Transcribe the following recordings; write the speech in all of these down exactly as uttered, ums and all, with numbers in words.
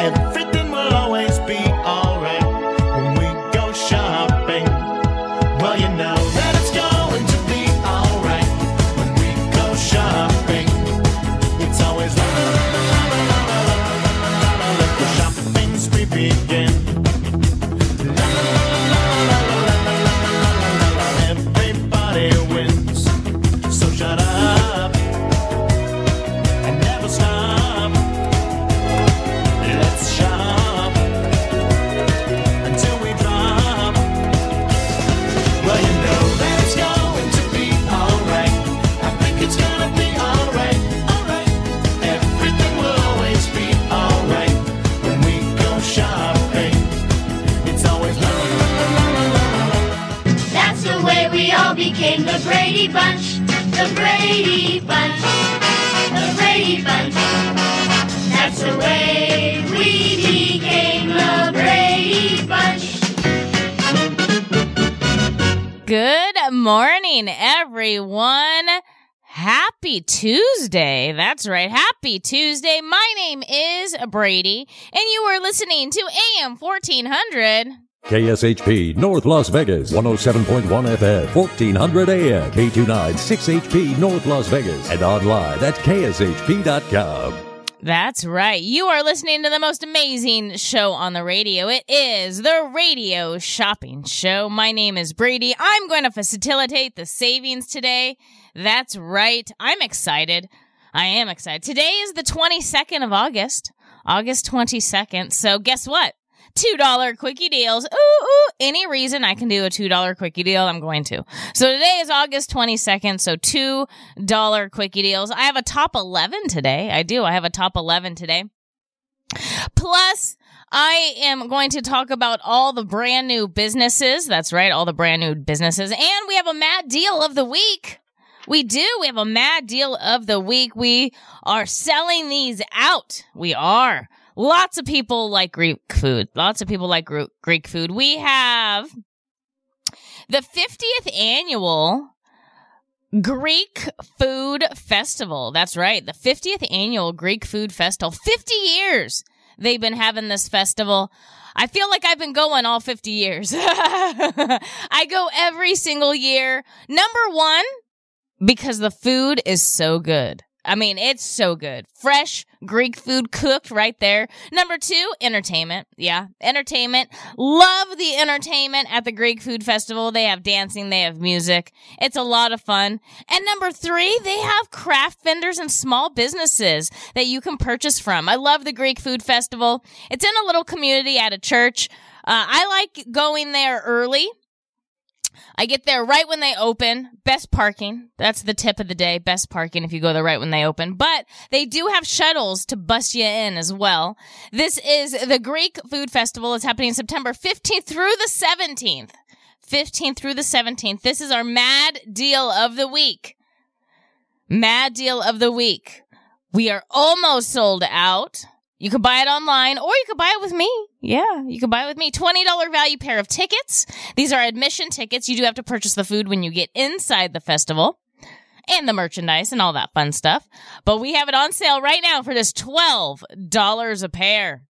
Everything will always be the Brady Bunch, the Brady Bunch, the Brady Bunch. That's the way we became the Brady Bunch. Good morning, everyone. Happy Tuesday. That's right. Happy Tuesday. My name is Brady, and you are listening to A M fourteen hundred. K S H P, North Las Vegas, one oh seven point one F M, fourteen hundred A M, K two nine six H P, North Las Vegas, and online at K S H P dot com. That's right. You are listening to the most amazing show on the radio. It is the Radio Shopping Show. My name is Brady. I'm going to facilitate the savings today. That's right. I'm excited. I am excited. Today is the twenty-second of August, August twenty-second. So guess what? two dollar quickie deals. Ooh, ooh, any reason I can do a two dollar quickie deal, I'm going to. So today is August twenty-second, so two dollar quickie deals. I have a top eleven today. I do. I have a top eleven today. Plus, I am going to talk about all the brand new businesses. That's right, all the brand new businesses. And we have a mad deal of the week. We do. We have a mad deal of the week. We are selling these out. We are. Lots of people like Greek food. Lots of people like Greek food. We have the fiftieth annual Greek Food Festival. That's right. The fiftieth annual Greek Food Festival. fifty years they've been having this festival. I feel like I've been going all fifty years. I go every single year. Number one, because the food is so good. I mean, it's so good. Fresh Greek food cooked right there. Number two, entertainment. Yeah, entertainment. Love the entertainment at the Greek Food Festival. They have dancing. They have music. It's a lot of fun. And number three, they have craft vendors and small businesses that you can purchase from. I love the Greek Food Festival. It's in a little community at a church. Uh, I like going there early. I get there right when they open. Best parking. That's the tip of the day. Best parking if you go there right when they open. But they do have shuttles to bus you in as well. This is the Greek Food Festival. It's happening September fifteenth through the seventeenth. fifteenth through the seventeenth. This is our mad deal of the week. Mad deal of the week. We are almost sold out. You can buy it online, or you could buy it with me. Yeah, you can buy it with me. twenty dollar value pair of tickets. These are admission tickets. You do have to purchase the food when you get inside the festival. and the merchandise and all that fun stuff. But we have it on sale right now for just twelve dollars a pair.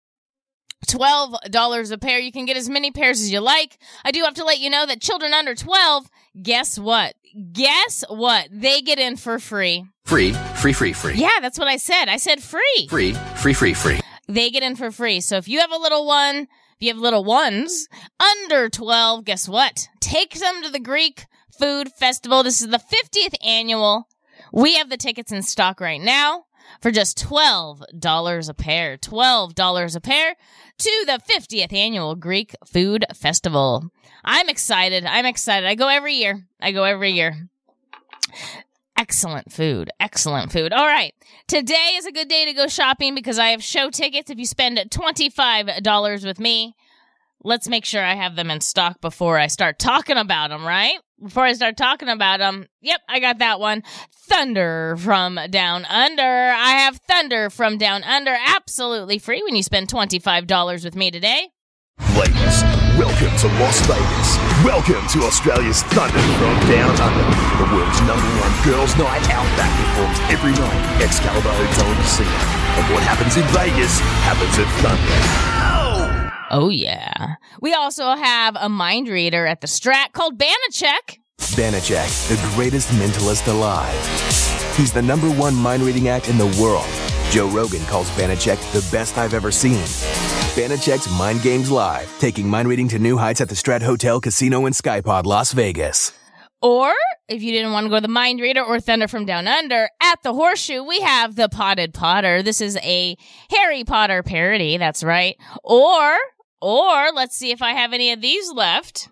twelve dollars a pair. You can get as many pairs as you like. I do have to let you know that children under twelve, guess what? Guess what? They get in for free. Free, free, free, free. Yeah, that's what I said. I said free. Free, free, free, free. They get in for free. So if you have a little one, if you have little ones under twelve, guess what? Take them to the Greek Food Festival. This is the fiftieth annual. We have the tickets in stock right now for just twelve dollars a pair. twelve dollars a pair to the fiftieth annual Greek Food Festival. I'm excited. I'm excited. I go every year. I go every year. Excellent food. Excellent food. All right. Today is a good day to go shopping because I have show tickets. If you spend twenty-five dollars with me, let's make sure I have them in stock before I start talking about them, right? Before I start talking about them, yep, I got that one. Thunder from Down Under. I have Thunder from Down Under absolutely free when you spend twenty-five dollars with me today. Ladies, welcome to Las Vegas. Welcome to Australia's Thunder from Down Under. The world's number one girls' night out that performs every night at Excalibur Hotel Casino. And what happens in Vegas happens at Thunder. Oh, yeah. We also have a mind reader at the Strat called Banachek. Banachek, the greatest mentalist alive. He's the number one mind reading act in the world. Joe Rogan calls Banachek the best I've ever seen. Banachek's Mind Games Live, taking mind reading to new heights at the Strat Hotel, Casino, and Skypod, Las Vegas. Or, if you didn't want to go to the Mind Reader or Thunder from Down Under, at the Horseshoe, we have the Potted Potter. This is a Harry Potter parody, that's right. Or, or, let's see if I have any of these left.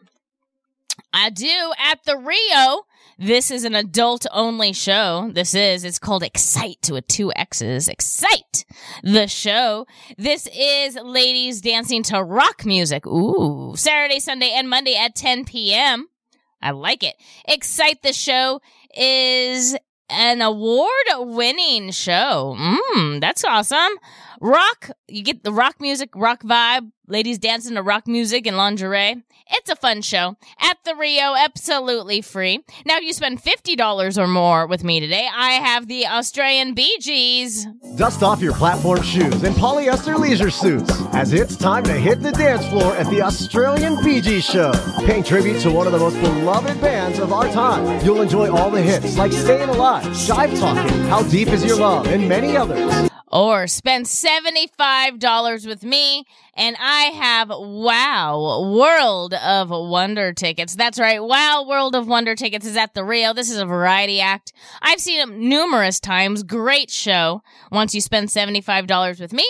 I do, at the Rio. This is an adult-only show. This is, it's called Excite to a two X's. Excite the show. This is ladies dancing to rock music. Ooh, Saturday, Sunday, and Monday at ten p.m. I like it. Excite the Show is an award-winning show. Mmm, that's awesome. Rock, you get the rock music, rock vibe, ladies dancing to rock music and lingerie. It's a fun show. At the Rio, absolutely free. Now, if you spend fifty dollars or more with me today, I have the Australian Bee Gees. Dust off your platform shoes and polyester leisure suits as it's time to hit the dance floor at the Australian Bee Gees show. Paying tribute to one of the most beloved bands of our time. You'll enjoy all the hits like Stayin' Alive, Jive Talkin', How Deep Is Your Love, and many others. Or spend seventy-five dollars with me, and I have Wow World of Wonder tickets. That's right, Wow World of Wonder tickets is at the Rio. This is a variety act. I've seen them numerous times. Great show. Once you spend seventy-five dollars with me,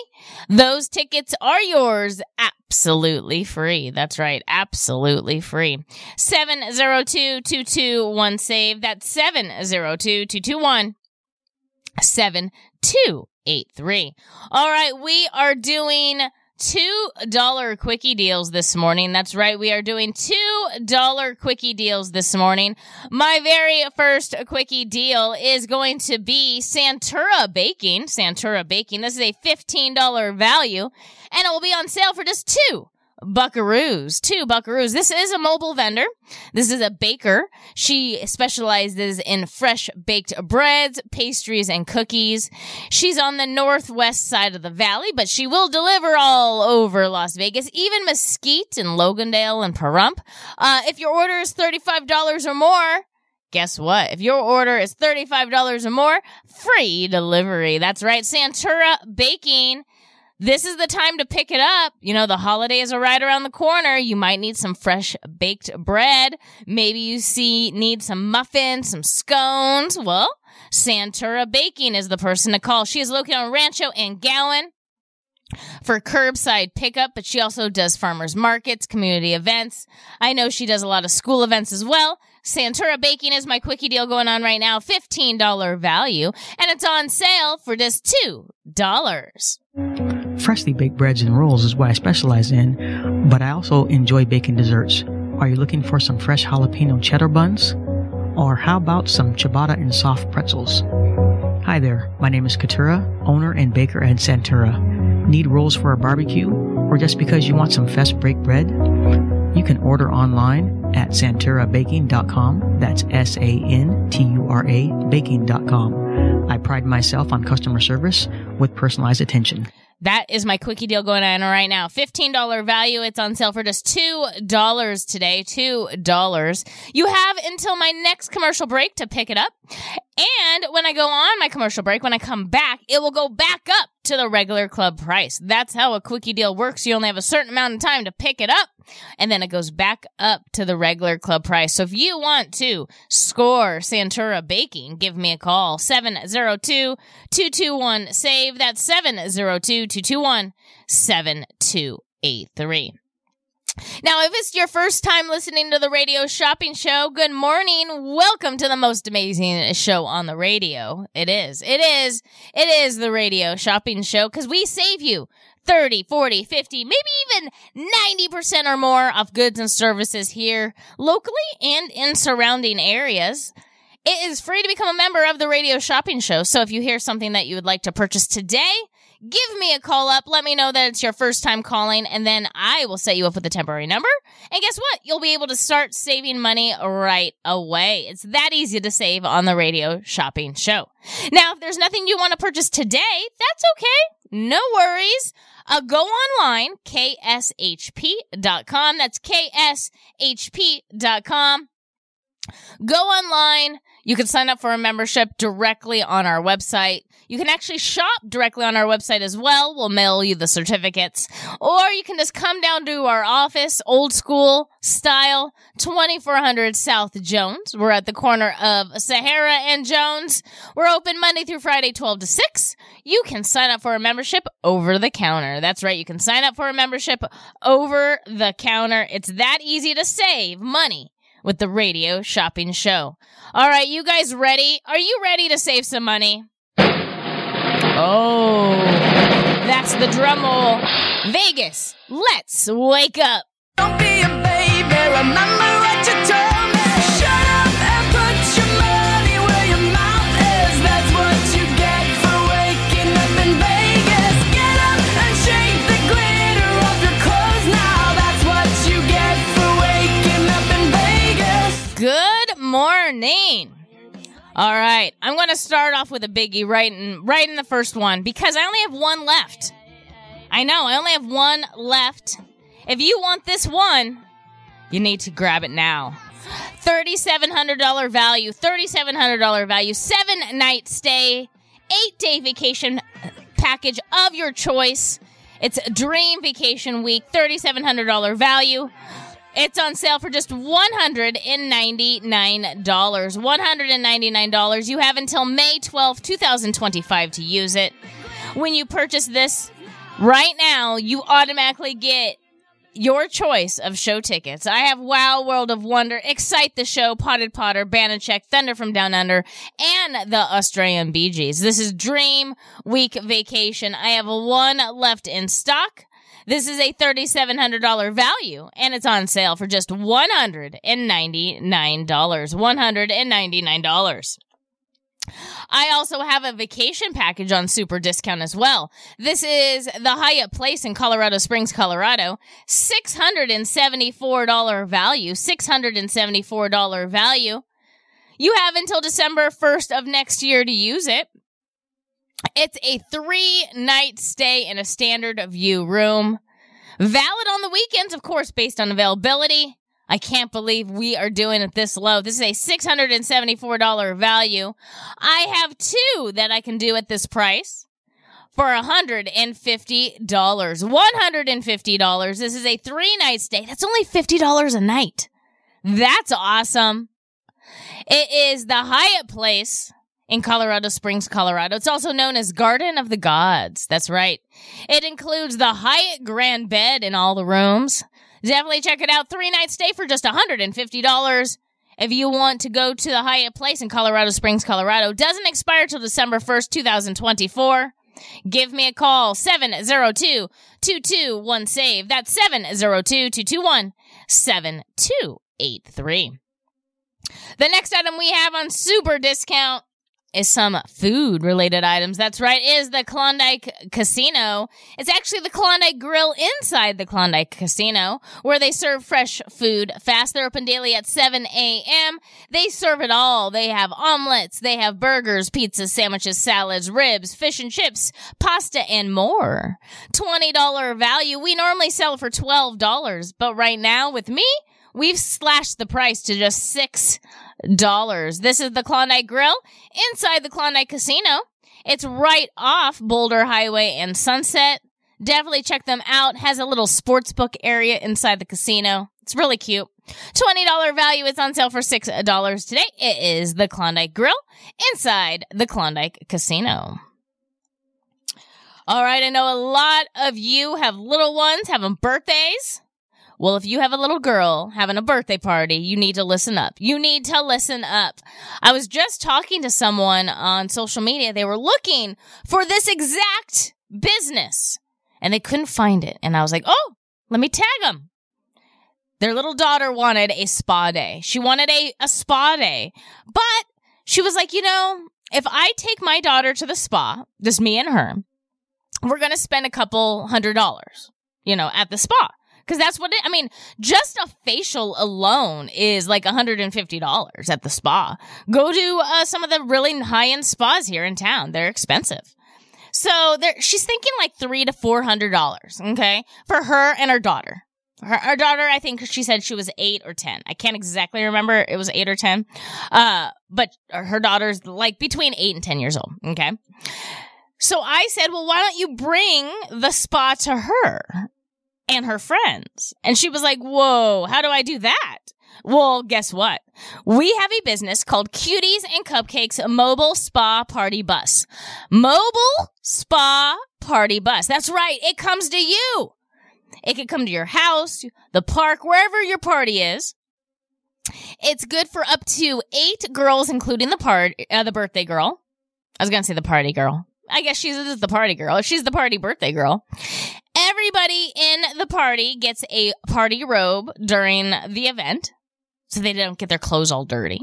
those tickets are yours absolutely free. That's right, absolutely free. seven oh two, two two one, S A V E. That's seven oh two, two two one, seven two eight three. All right, we are doing two dollar quickie deals this morning. That's right, we are doing two dollar quickie deals this morning. My very first quickie deal is going to be Santura Baking. Santura Baking, this is a fifteen dollar value, and it will be on sale for just two buckaroos. Two buckaroos. This is a mobile vendor. This is a baker. She specializes in fresh baked breads, pastries, and cookies. She's on the northwest side of the valley, but she will deliver all over Las Vegas, even Mesquite and Logandale and Pahrump. Uh, if your order is thirty-five dollars or more, guess what? If your order is thirty-five dollars or more, free delivery. That's right. Santura Baking. This is the time to pick it up. You know, the holidays are right around the corner. You might need some fresh baked bread. Maybe you see need some muffins, some scones. Well, Santura Baking is the person to call. She is located on Rancho and Gowan for curbside pickup, but she also does farmers markets, community events. I know she does a lot of school events as well. Santura Baking is my quickie deal going on right now, fifteen dollar value, and it's on sale for just two dollars. Freshly baked breads and rolls is what I specialize in, but I also enjoy baking desserts. Are you looking for some fresh jalapeno cheddar buns? Or how about some ciabatta and soft pretzels? Hi there, my name is Katura, owner and baker at Santura. Need rolls for a barbecue? Or just because you want some fresh baked bread? You can order online at santura baking dot com. That's S A N T U R A baking dot com. I pride myself on customer service with personalized attention. That is my quickie deal going on right now. fifteen dollars value. It's on sale for just two dollars today. two dollars. You have until my next commercial break to pick it up. And when I go on my commercial break, when I come back, it will go back up to the regular club price. That's how a quickie deal works. You only have a certain amount of time to pick it up, and then it goes back up to the regular club price. So if you want to score Santura Baking, give me a call. seven oh two, two two one, S A V E. That's seven oh two, two two one, seven two eight three. Now, if it's your first time listening to the radio shopping show, good morning. Welcome to the most amazing show on the radio. It is. It is. It is the radio shopping show, because we save you thirty, forty, fifty, maybe even ninety percent or more off goods and services here locally and in surrounding areas. It is free to become a member of the radio shopping show. So if you hear something that you would like to purchase today, give me a call up. Let me know that it's your first time calling, and then I will set you up with a temporary number. And guess what? You'll be able to start saving money right away. It's that easy to save on the radio shopping show. Now, if there's nothing you want to purchase today, that's okay. No worries. Uh, go online, K S H P dot com. That's K S H P dot com. Go online. You can sign up for a membership directly on our website. You can actually shop directly on our website as well. We'll mail you the certificates. Or you can just come down to our office, old school style, twenty-four hundred South Jones. We're at the corner of Sahara and Jones. We're open Monday through Friday, twelve to six. You can sign up for a membership over the counter. That's right. You can sign up for a membership over the counter. It's that easy to save money with the radio shopping show. All right, you guys ready? Are you ready to save some money? Oh, that's the drum roll. Vegas, let's wake up. Don't be a baby, remember what you told me. Shut up and put your money where your mouth is. That's what you get for waking up in Vegas. Get up and shake the glitter off your clothes now. That's what you get for waking up in Vegas. Good morning. All right, I'm going to start off with a biggie right in, right in the first one, because I only have one left. I know, I only have one left. If you want this one, you need to grab it now. thirty-seven hundred dollars value, thirty-seven hundred dollars value, seven-night stay, eight-day vacation package of your choice. It's Dream Vacation Week, thirty-seven hundred dollars value. It's on sale for just one hundred ninety-nine dollars. one hundred ninety-nine dollars. You have until May twelfth, twenty twenty-five to use it. When you purchase this right now, you automatically get your choice of show tickets. I have Wow World of Wonder, Excite the Show, Potted Potter, Banachek, Thunder from Down Under, and the Australian Bee Gees. This is Dream Week Vacation. I have one left in stock. This is a thirty-seven hundred dollars value, and it's on sale for just one hundred ninety-nine dollars. one hundred ninety-nine dollars. I also have a vacation package on super discount as well. This is the Hyatt Place in Colorado Springs, Colorado. six hundred seventy-four dollars value. six hundred seventy-four dollars value. You have until December first of next year to use it. It's a three-night stay in a standard view room. Valid on the weekends, of course, based on availability. I can't believe we are doing it this low. This is a six hundred seventy-four dollars value. I have two that I can do at this price for one hundred fifty dollars. one hundred fifty dollars. This is a three-night stay. That's only fifty dollars a night. That's awesome. It is the Hyatt Place in Colorado Springs, Colorado. It's also known as Garden of the Gods. That's right. It includes the Hyatt Grand Bed in all the rooms. Definitely check it out. Three-night stay for just one hundred fifty dollars. If you want to go to the Hyatt Place in Colorado Springs, Colorado, doesn't expire till December first, twenty twenty-four. Give me a call. seven oh two, two two one, S A V E. That's seven oh two, two two one, seven two eight three. The next item we have on super discount is some food-related items. That's right, is the Klondike Casino. It's actually the Klondike Grill inside the Klondike Casino, where they serve fresh food fast. They're open daily at seven a.m. They serve it all. They have omelets, they have burgers, pizzas, sandwiches, salads, ribs, fish and chips, pasta, and more. twenty dollars value. We normally sell for twelve dollars, but right now, with me, we've slashed the price to just six dollars. This is the Klondike Grill inside the Klondike Casino. It's right off Boulder Highway and Sunset. Definitely check them out. Has a little sports book area inside the casino. It's really cute. twenty dollars value. It's on sale for six dollars today. It is the Klondike Grill inside the Klondike Casino. All right, I know a lot of you have little ones having birthdays. Well, if you have a little girl having a birthday party, you need to listen up. You need to listen up. I was just talking to someone on social media. They were looking for this exact business, and they couldn't find it. And I was like, oh, let me tag them. Their little daughter wanted a spa day. She wanted a, a spa day. But she was like, you know, if I take my daughter to the spa, just me and her, we're going to spend a couple hundred dollars, you know, at the spa. Because that's what it, I mean, just a facial alone is like one hundred fifty dollars at the spa. Go to uh, some of the really high-end spas here in town. They're expensive. So she's thinking like three hundred to four hundred dollars, okay, for her and her daughter. Her, her daughter, I think she said she was eight or ten. I can't exactly remember. It was eight or ten. Uh, but her daughter's like between eight and ten years old, okay? So I said, well, why don't you bring the spa to her and her friends? And she was like, whoa, how do I do that? Well, guess what? We have a business called Cuties and Cupcakes Mobile Spa Party Bus. Mobile Spa Party Bus. That's right. It comes to you. It can come to your house, the park, wherever your party is. It's good for up to eight girls, including the party, uh, the birthday girl. I was going to say the party girl. I guess she's the party girl. She's the party birthday girl. Everybody in the party gets a party robe during the event, so they don't get their clothes all dirty.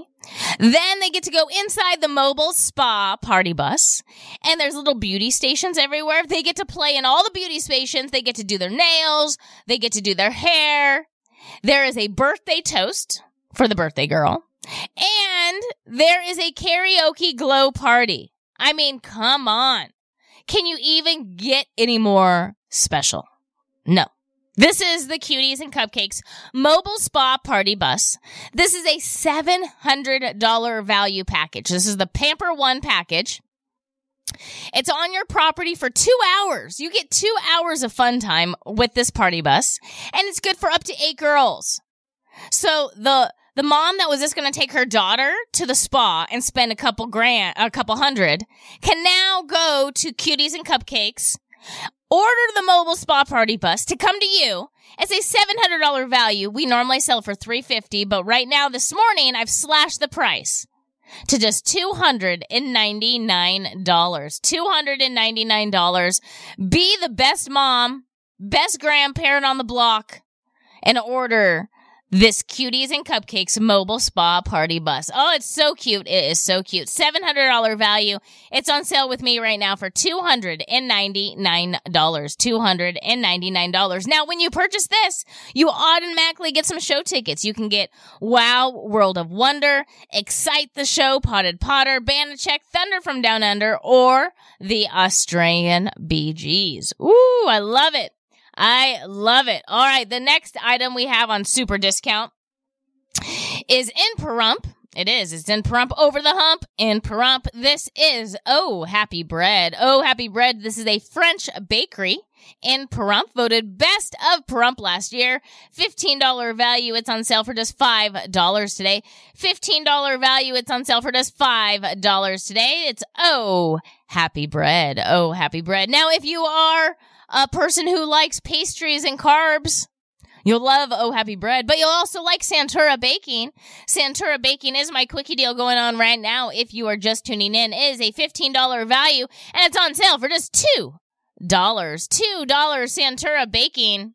Then they get to go inside the mobile spa party bus, and there's little beauty stations everywhere. They get to play in all the beauty stations. They get to do their nails. They get to do their hair. There is a birthday toast for the birthday girl, and there is a karaoke glow party. I mean, come on. Can you even get any more special? No. This is the Cuties and Cupcakes Mobile Spa Party Bus. This is a seven hundred dollars value package. This is the Pamper One package. It's on your property for two hours. You get two hours of fun time with this party bus, and it's good for up to eight girls. So the... The mom that was just going to take her daughter to the spa and spend a couple grand, a couple hundred, can now go to Cuties and Cupcakes, order the mobile spa party bus to come to you. It's a seven hundred dollars value. We normally sell for three hundred fifty dollars, but right now this morning I've slashed the price to just two hundred ninety-nine dollars. two hundred ninety-nine dollars. Be the best mom, best grandparent on the block, and order this Cuties and Cupcakes Mobile Spa Party Bus. Oh, it's so cute. It is so cute. seven hundred dollars value. It's on sale with me right now for two hundred ninety-nine dollars. two hundred ninety-nine dollars. Now, when you purchase this, you automatically get some show tickets. You can get Wow World of Wonder, Excite the Show, Potted Potter, Banachek, Thunder from Down Under, or the Australian Bee Gees. Ooh, I love it. I love it. All right, the next item we have on super discount is in Pahrump. It is. It's in Pahrump. Over the hump in Pahrump. This is Oh Happy Bread. Oh Happy Bread. This is a French bakery in Pahrump, voted best of Pahrump last year. fifteen dollars value. It's on sale for just five dollars today. fifteen dollars value. It's on sale for just five dollars today. It's Oh Happy Bread. Oh Happy Bread. Now, if you are a person who likes pastries and carbs, you'll love Oh Happy Bread, but you'll also like Santura Baking. Santura Baking is my quickie deal going on right now. If you are just tuning in, it is a fifteen dollars value, and it's on sale for just two dollars. two dollars Santura Baking.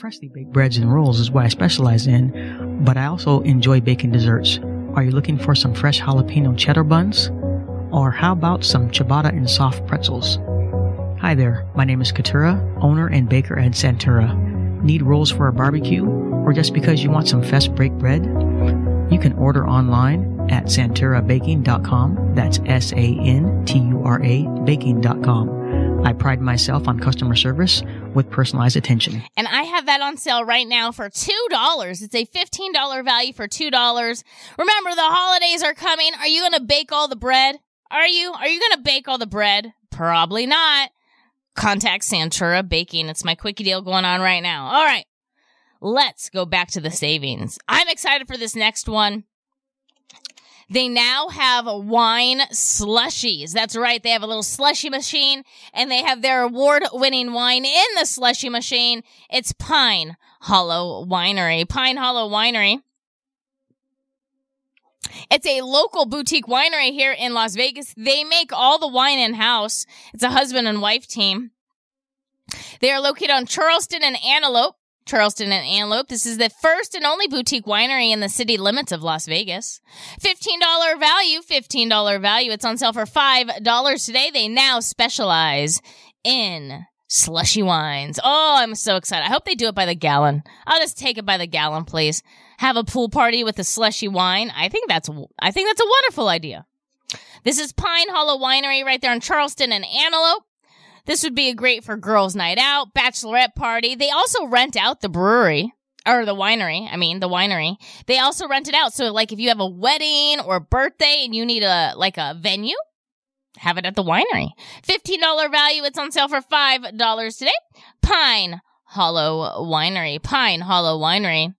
Freshly baked breads and rolls is what I specialize in, but I also enjoy baking desserts. Are you looking for some fresh jalapeno cheddar buns? Or how about some ciabatta and soft pretzels? Hi there, my name is Katura, owner and baker at Santura. Need rolls for a barbecue? Or just because you want some fest break bread? You can order online at santura baking dot com. That's S A N T U R A baking dot com. I pride myself on customer service with personalized attention. And I have that on sale right now for two dollars. It's a fifteen dollars value for two dollars. Remember, the holidays are coming. Are you going to bake all the bread? Are you? Are you going to bake all the bread? Probably not. Contact Santura Baking. It's my quickie deal going on right now. All right. Let's go back to the savings. I'm excited for this next one. They now have wine slushies. That's right. They have a little slushie machine, and they have their award-winning wine in the slushie machine. It's Pine Hollow Winery. Pine Hollow Winery. It's a local boutique winery here in Las Vegas. They make all the wine in-house. It's a husband and wife team. They are located on Charleston and Antelope. Charleston and Antelope. This is the first and only boutique winery in the city limits of Las Vegas. fifteen dollars value, fifteen dollars value. It's on sale for five dollars today. They now specialize in slushy wines. Oh, I'm so excited. I hope they do it by the gallon. I'll just take it by the gallon, please. Have a pool party with a slushy wine. I think that's, I think that's a wonderful idea. This is Pine Hollow Winery right there in Charleston and Antelope. This would be great for girls' night out, bachelorette party. They also rent out the brewery, or the winery, I mean, the winery. They also rent it out. So, like, if you have a wedding or birthday and you need, a like, a venue, have it at the winery. fifteen dollars value. It's on sale for five dollars today. Pine Hollow Winery. Pine Hollow Winery.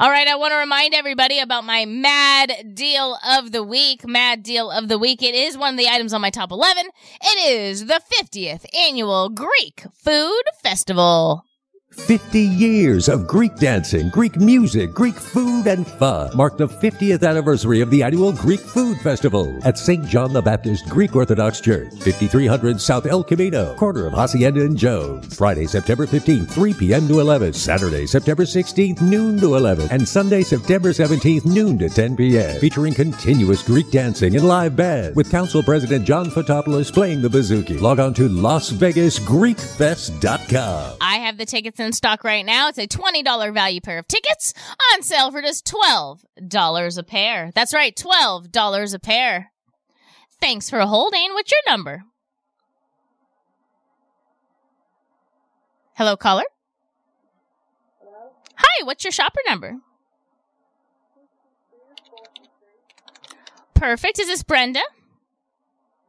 All right, I want to remind everybody about my mad deal of the week. Mad deal of the week. It is one of the items on my top eleven. It is the fiftieth annual Greek Food Festival. fifty years of Greek dancing, Greek music, Greek food, and fun mark the fiftieth anniversary of the annual Greek Food Festival at Saint John the Baptist Greek Orthodox Church, fifty-three hundred South El Camino, corner of Hacienda and Jones. Friday, September fifteenth, three p.m. to eleven. Saturday, September sixteenth, noon to eleven. And Sunday, September seventeenth, noon to ten p.m. Featuring continuous Greek dancing and live band with Council President John Fotopoulos playing the bouzouki. Log on to Las Vegas Greek Fest dot com. I have the tickets in stock right now. It's a twenty dollars value pair of tickets on sale for just twelve dollars a pair. That's right, twelve dollars a pair. Thanks for holding. What's your number? Hello, caller? Hello? Hi, what's your shopper number? Perfect. Is this Brenda?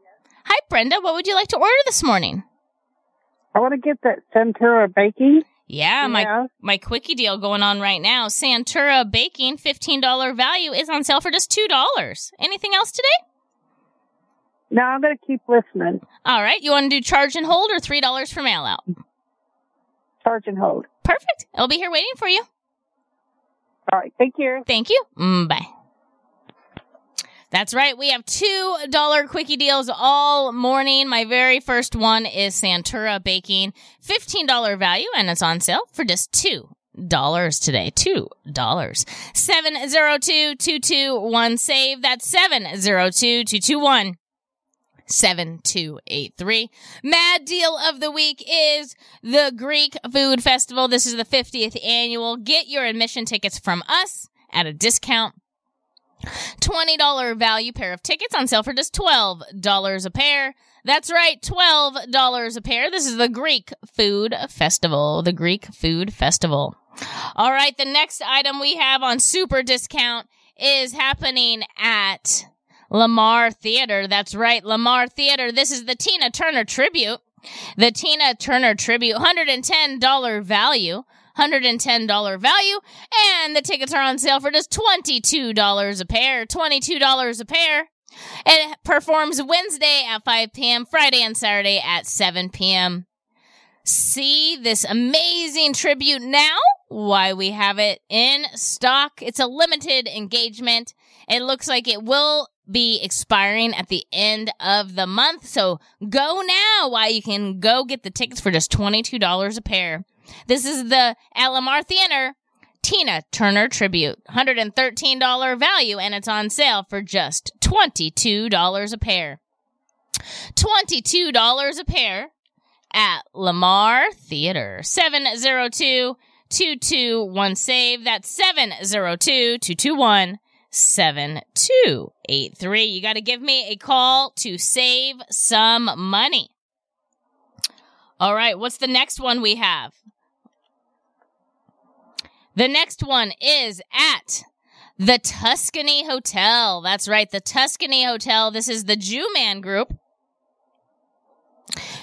Yes. Hi, Brenda. What would you like to order this morning? I want to get that Santura Baking. Yeah, my yeah. my quickie deal going on right now. Santura Baking, fifteen dollars value, is on sale for just two dollars. Anything else today? No, I'm going to keep listening. All right. You want to do charge and hold or three dollars for mail out? Charge and hold. Perfect. I'll be here waiting for you. All right. Thank you. Thank you. Mm, bye. That's right. We have two dollars quickie deals all morning. My very first one is Santura Baking. fifteen dollars value, and it's on sale for just two dollars today. two dollars. seven zero two, two two one, S A V E. That's seven zero two, two two one, seven two eight three. Mad deal of the week is the Greek Food Festival. This is the fiftieth annual. Get your admission tickets from us at a discount. twenty dollars value pair of tickets on sale for just twelve dollars a pair. That's right, twelve dollars a pair. This is the Greek Food Festival. The Greek Food Festival. All right, the next item we have on super discount is happening at Lamar Theater. That's right, Lamar Theater. This is the Tina Turner Tribute. The Tina Turner Tribute, one hundred ten dollars value. one hundred ten dollars value, and the tickets are on sale for just twenty-two dollars a pair. twenty-two dollars a pair. It performs Wednesday at five p.m., Friday and Saturday at seven p.m. See this amazing tribute now? Why we have it in stock. It's a limited engagement. It looks like it will be expiring at the end of the month, so go now while you can go get the tickets for just twenty-two dollars a pair. This is the Lamar Theater Tina Turner Tribute, one hundred thirteen dollars value, and it's on sale for just twenty-two dollars a pair. twenty-two dollars a pair at Lamar Theater. seven oh two, two two one, S A V E. That's seven oh two, two two one, seven two eight three. You got to give me a call to save some money. All right, what's the next one we have? The next one is at the Tuscany Hotel. That's right, the Tuscany Hotel. This is the Jew Man Group.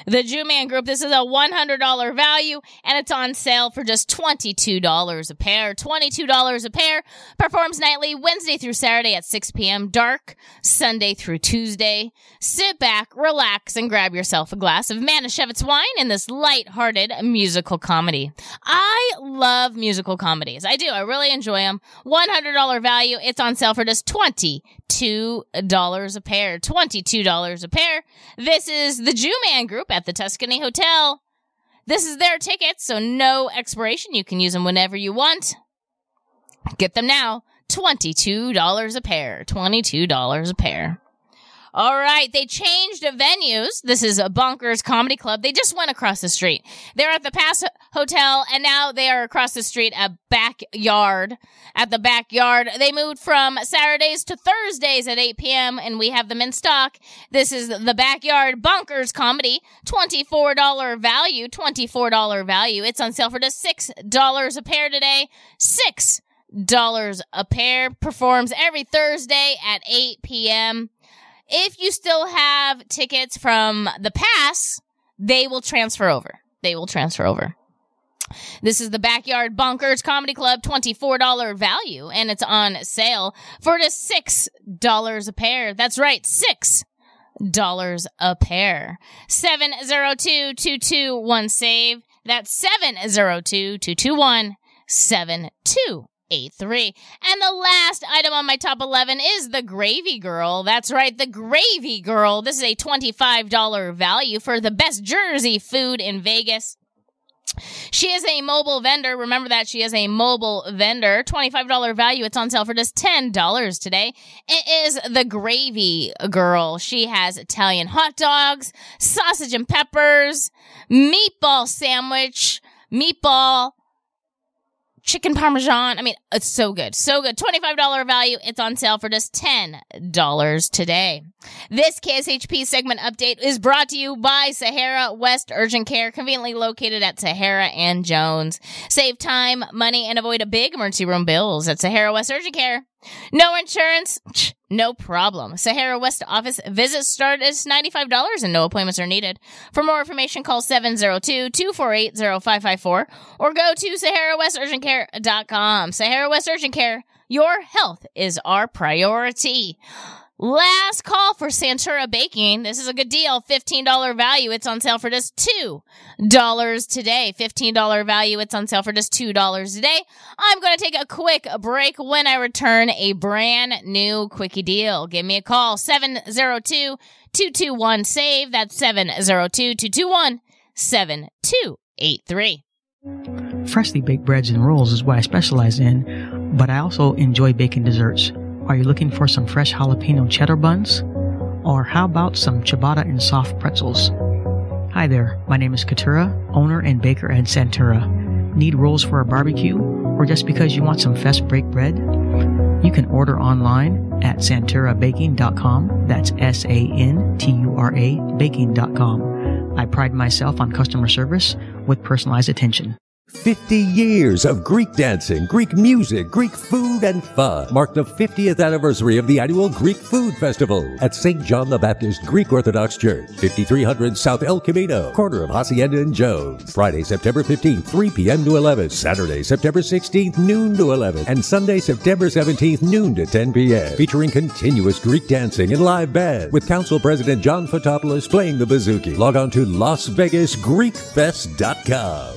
The Jew Man Group. This is a one hundred dollars value, and it's on sale for just twenty-two dollars a pair. twenty-two dollars a pair. Performs nightly Wednesday through Saturday at six p.m. dark, Sunday through Tuesday. Sit back, relax, and grab yourself a glass of Manischewitz wine in this lighthearted musical comedy. I love musical comedies. I do. I really enjoy them. one hundred dollars value. It's on sale for just twenty-two dollars a pair. twenty-two dollars a pair. This is the Jew Man Group at the Tuscany Hotel. This is their ticket, so no expiration. You can use them whenever you want. Get them now. twenty-two dollars a pair. twenty-two dollars a pair. All right, they changed venues. This is a Bonkers Comedy Club. They just went across the street. They're at the Pass Hotel, and now they are across the street at Backyard. At the Backyard, they moved from Saturdays to Thursdays at eight p.m., and we have them in stock. This is the Backyard Bonkers Comedy, twenty-four dollars value, twenty-four dollars value. It's on sale for just six dollars a pair today. six dollars a pair. Performs every Thursday at eight p.m., If you still have tickets from the pass, they will transfer over. They will transfer over. This is the Backyard Bonkers Comedy Club, twenty-four dollars value, and it's on sale for just six dollars a pair. That's right, six dollars a pair. seven oh two, two two one, S A V E. That's seven oh two, two two one, seven two eight three. And the last item on my top eleven is the Gravy Girl. That's right, the Gravy Girl. This is a twenty-five dollars value for the best Jersey food in Vegas. She is a mobile vendor. Remember that. She is a mobile vendor. twenty-five dollars value. It's on sale for just ten dollars today. It is the Gravy Girl. She has Italian hot dogs, sausage and peppers, meatball sandwich, meatball, chicken parmesan. I mean, it's so good. So good. twenty-five dollars value. It's on sale for just ten dollars today. This K S H P segment update is brought to you by Sahara West Urgent Care, conveniently located at Sahara and Jones. Save time, money, and avoid a big emergency room bills at Sahara West Urgent Care. No insurance? No problem. Sahara West office visits start at ninety-five dollars and no appointments are needed. For more information, call seven oh two, two four eight, oh five five four or go to sahara west urgent care dot com. Sahara West Urgent Care, your health is our priority. Last call for Santura Baking. This is a good deal. fifteen dollars value. It's on sale for just two dollars today. fifteen dollars value. It's on sale for just two dollars today. I'm going to take a quick break. When I return, a brand new quickie deal. Give me a call. seven oh two, two two one, S A V E. That's seven oh two, two two one, seven two eight three. Freshly baked breads and rolls is what I specialize in, but I also enjoy baking desserts. Are you looking for some fresh jalapeno cheddar buns? Or how about some ciabatta and soft pretzels? Hi there, my name is Katura, owner and baker at Santura. Need rolls for a barbecue? Or just because you want some fest break bread? You can order online at santura baking dot com. That's S A N T U R A baking dot com. I pride myself on customer service with personalized attention. fifty years of Greek dancing, Greek music, Greek food, and fun mark the fiftieth anniversary of the annual Greek Food Festival at Saint John the Baptist Greek Orthodox Church, fifty-three hundred South El Camino, corner of Hacienda and Jones. Friday, September fifteenth, three p.m. to eleven. Saturday, September sixteenth, noon to eleven. And Sunday, September seventeenth, noon to ten p.m. Featuring continuous Greek dancing and live band with Council President John Fotopoulos playing the bouzouki. Log on to Las Vegas Greek Fest dot com.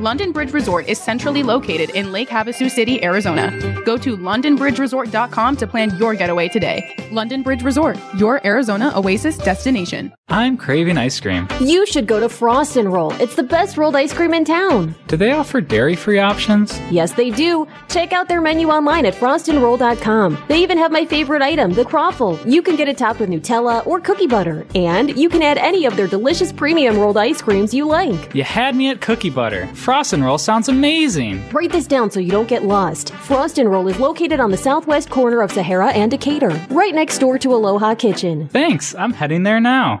London Bridge Resort is centrally located in Lake Havasu City, Arizona. Go to london bridge resort dot com to plan your getaway today. London Bridge Resort, your Arizona oasis destination. I'm craving ice cream. You should go to Frost and Roll. It's the best rolled ice cream in town. Do they offer dairy-free options? Yes, they do. Check out their menu online at frost and roll dot com. They even have my favorite item, the croffle. You can get it topped with Nutella or cookie butter. And you can add any of their delicious premium rolled ice creams you like. You had me at cookie butter. Frost and Roll sounds amazing. Write this down so you don't get lost. Frost and Roll is located on the southwest corner of Sahara and Decatur, right next door to Aloha Kitchen. Thanks, I'm heading there now.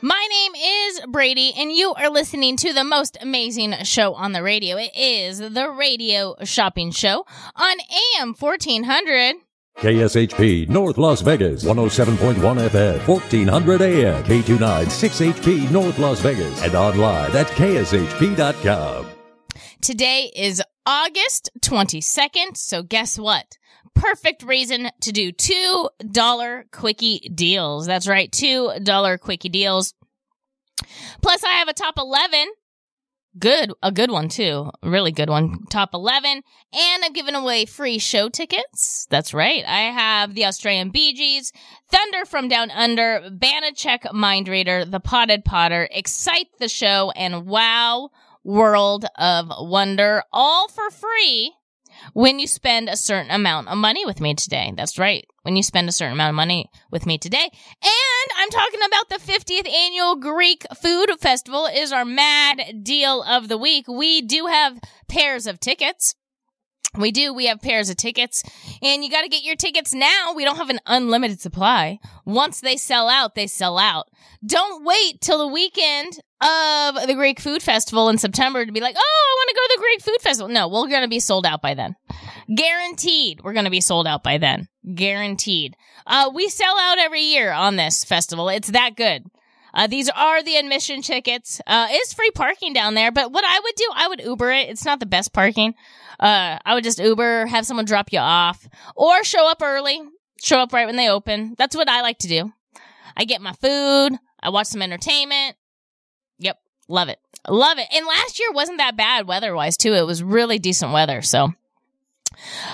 My name is Brady, and you are listening to the most amazing show on the radio. It is the Radio Shopping Show on A M fourteen hundred. K S H P, North Las Vegas, one oh seven point one F M, fourteen hundred A M, K two nine six H P, North Las Vegas, and online at K S H P dot com. Today is August twenty-second, so guess what? Perfect reason to do two dollar quickie deals. That's right, two dollar quickie deals. Plus, I have a top eleven. Good, a good one, too. A really good one. Top eleven. And I'm giving away free show tickets. That's right. I have the Australian Bee Gees, Thunder from Down Under, Banachek Mind Reader, the Potted Potter, Excite the Show, and Wow World of Wonder. All for free when you spend a certain amount of money with me today. That's right. When you spend a certain amount of money with me today. And I'm talking about the fiftieth Annual Greek Food Festival is our mad deal of the week. We do have pairs of tickets. We do. We have pairs of tickets. And you got to get your tickets now. We don't have an unlimited supply. Once they sell out, they sell out. Don't wait till the weekend of the Greek Food Festival in September to be like, oh, I want to go to the Greek Food Festival. No, we're going to be sold out by then. Guaranteed. We're going to be sold out by then. Guaranteed. Uh, we sell out every year on this festival. It's that good. Uh, these are the admission tickets. Uh, it's free parking down there, but what I would do, I would Uber it. It's not the best parking. Uh, I would just Uber, have someone drop you off, or show up early, show up right when they open. That's what I like to do. I get my food. I watch some entertainment. Yep. Love it. Love it. And last year wasn't that bad weather-wise, too. It was really decent weather, so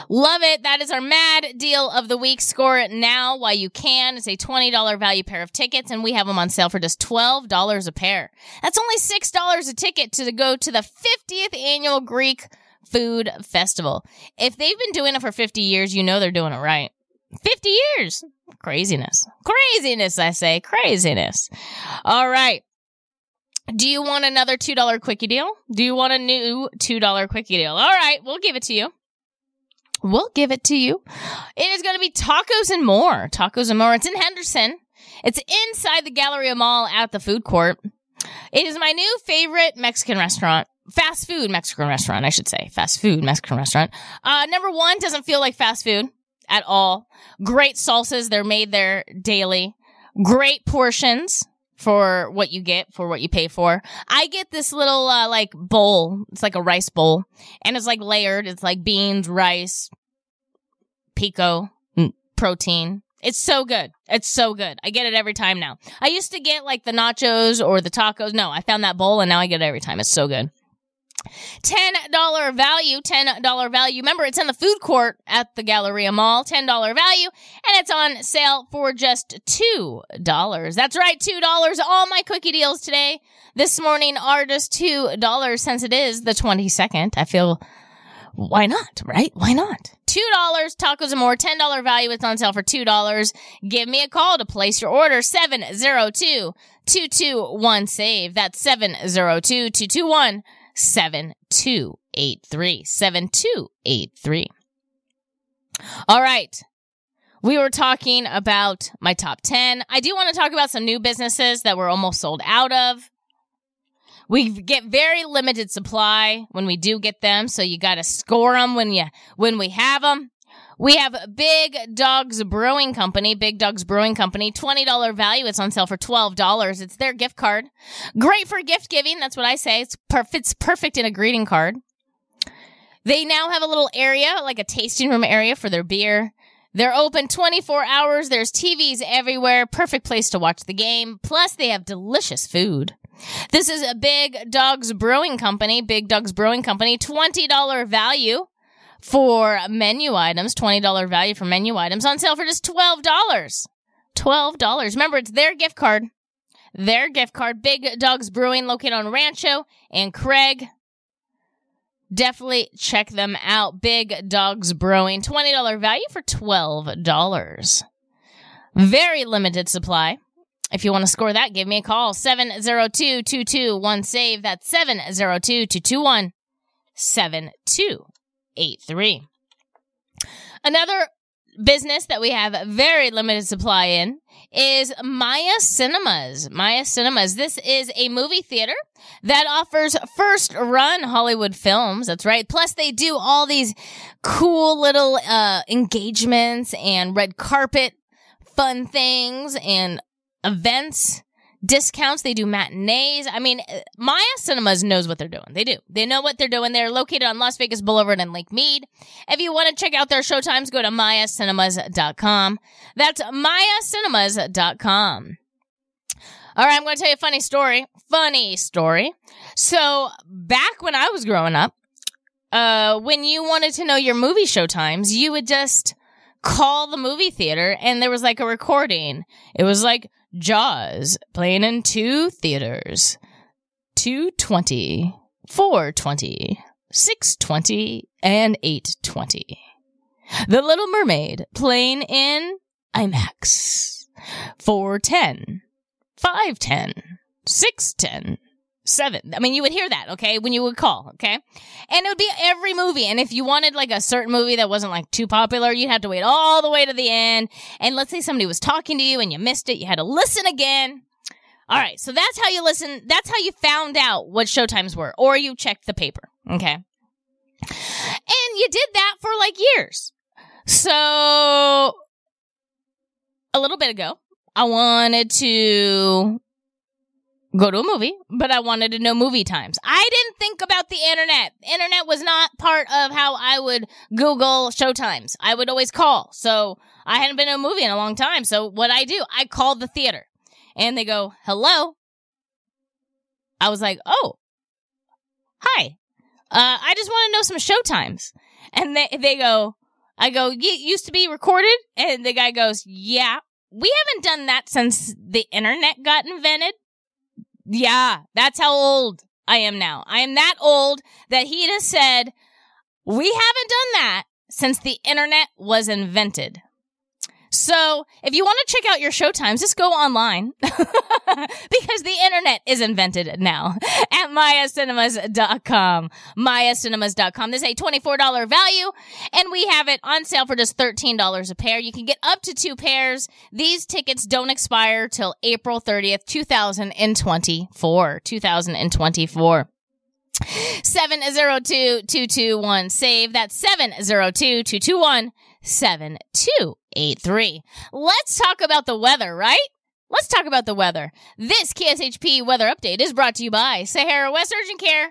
love it. That is our mad deal of the week. Score it now while you can. It's a twenty dollar value pair of tickets, and we have them on sale for just twelve dollars a pair. That's only six dollars a ticket to go to the fiftieth Annual Greek Food Festival. If they've been doing it for fifty years, you know they're doing it right. fifty years. Craziness. Craziness, I say. Craziness. All right. Do you want another two dollar quickie deal? Do you want a new two dollar quickie deal? All right. We'll give it to you. We'll give it to you. It is going to be tacos and more. Tacos and more. It's in Henderson. It's inside the Galleria Mall at the food court. It is my new favorite Mexican restaurant. Fast food Mexican restaurant, I should say. Fast food Mexican restaurant. Uh, number one, doesn't feel like fast food at all. Great salsas. They're made there daily. Great portions for what you get, for what you pay for. I get this little, uh, like, bowl. It's like a rice bowl. And it's, like, layered. It's, like, beans, rice, pico, protein. It's so good. It's so good. I get it every time now. I used to get, like, the nachos or the tacos. No, I found that bowl, and now I get it every time. It's so good. ten dollars value, ten dollars value. Remember, it's in the food court at the Galleria Mall, ten dollars value, and it's on sale for just two dollars. That's right, two dollars. All my cookie deals today, this morning, are just two dollars since it is the twenty-second. I feel, why not, right? Why not? two dollars, tacos and more, ten dollars value. It's on sale for two dollars. Give me a call to place your order, seven zero two, two two one, SAVE. That's seven zero two, two two one, SAVE. seven two eight three. seven two eight three. All right. We were talking about my top ten. I do want to talk about some new businesses that we're almost sold out of. We get very limited supply when we do get them, so you got to score them when you when we have them. We have Big Dogs Brewing Company, Big Dogs Brewing Company, twenty dollars value. It's on sale for twelve dollars. It's their gift card. Great for gift giving. That's what I say. It's per- fits perfect in a greeting card. They now have a little area, like a tasting room area for their beer. They're open twenty-four hours. There's T Vs everywhere. Perfect place to watch the game. Plus, they have delicious food. This is a Big Dogs Brewing Company, Big Dogs Brewing Company, twenty dollars value. For menu items, twenty dollars value for menu items on sale for just twelve dollars. twelve dollars. Remember, it's their gift card. Their gift card. Big Dogs Brewing, located on Rancho and Craig. Definitely check them out. Big Dogs Brewing, twenty dollars value for twelve dollars. Very limited supply. If you want to score that, give me a call. seven zero two, two two one, SAVE. That's seven zero two, two two one, seven two eight three. Another business that we have very limited supply in is Maya Cinemas. Maya Cinemas. This is a movie theater that offers first-run Hollywood films. That's right. Plus, they do all these cool little uh, engagements and red carpet fun things and events. Discounts. They do matinees. I mean, Maya Cinemas knows what they're doing. They do. They know what they're doing. They're located on Las Vegas Boulevard and Lake Mead. If you want to check out their showtimes, go to maya cinemas dot com. That's maya cinemas dot com. All right, I'm going to tell you a funny story. Funny story. So back when I was growing up, uh, when you wanted to know your movie showtimes, you would just call the movie theater, and there was like a recording. It was like, Jaws, playing in two theaters, two twenty, four twenty, six twenty, and eight twenty. The Little Mermaid, playing in IMAX, four ten, five ten, six ten, seven. I mean, you would hear that, okay, when you would call, okay? And it would be every movie. And if you wanted, like, a certain movie that wasn't, like, too popular, you'd have to wait all the way to the end. And let's say somebody was talking to you and you missed it. You had to listen again. All right, so that's how you listen. That's how you found out what showtimes were. Or you checked the paper, okay? And you did that for, like, years. So a little bit ago, I wanted to go to a movie, but I wanted to know movie times. I didn't think about the internet. Internet was not part of how I would Google showtimes. I would always call. So I hadn't been to a movie in a long time. So what I do, I call the theater and they go, hello. I was like, oh, hi. Uh, I just want to know some showtimes. And they, they go, I go, it used to be recorded. And the guy goes, yeah, we haven't done that since the internet got invented. Yeah, that's how old I am now. I am that old that he just said, we haven't done that since the internet was invented. So if you want to check out your show times, just go online because the internet is invented now at maya cinemas dot com. maya cinemas dot com. This is a twenty-four dollars value, and we have it on sale for just thirteen dollars a pair. You can get up to two pairs. These tickets don't expire till April thirtieth, twenty twenty-four. twenty twenty-four. seven zero two, two two one, S A V E. That's seven zero two, two two one, seven two eight three. Let's talk about the weather, right? Let's talk about the weather. This K S H P weather update is brought to you by Sahara West Urgent Care.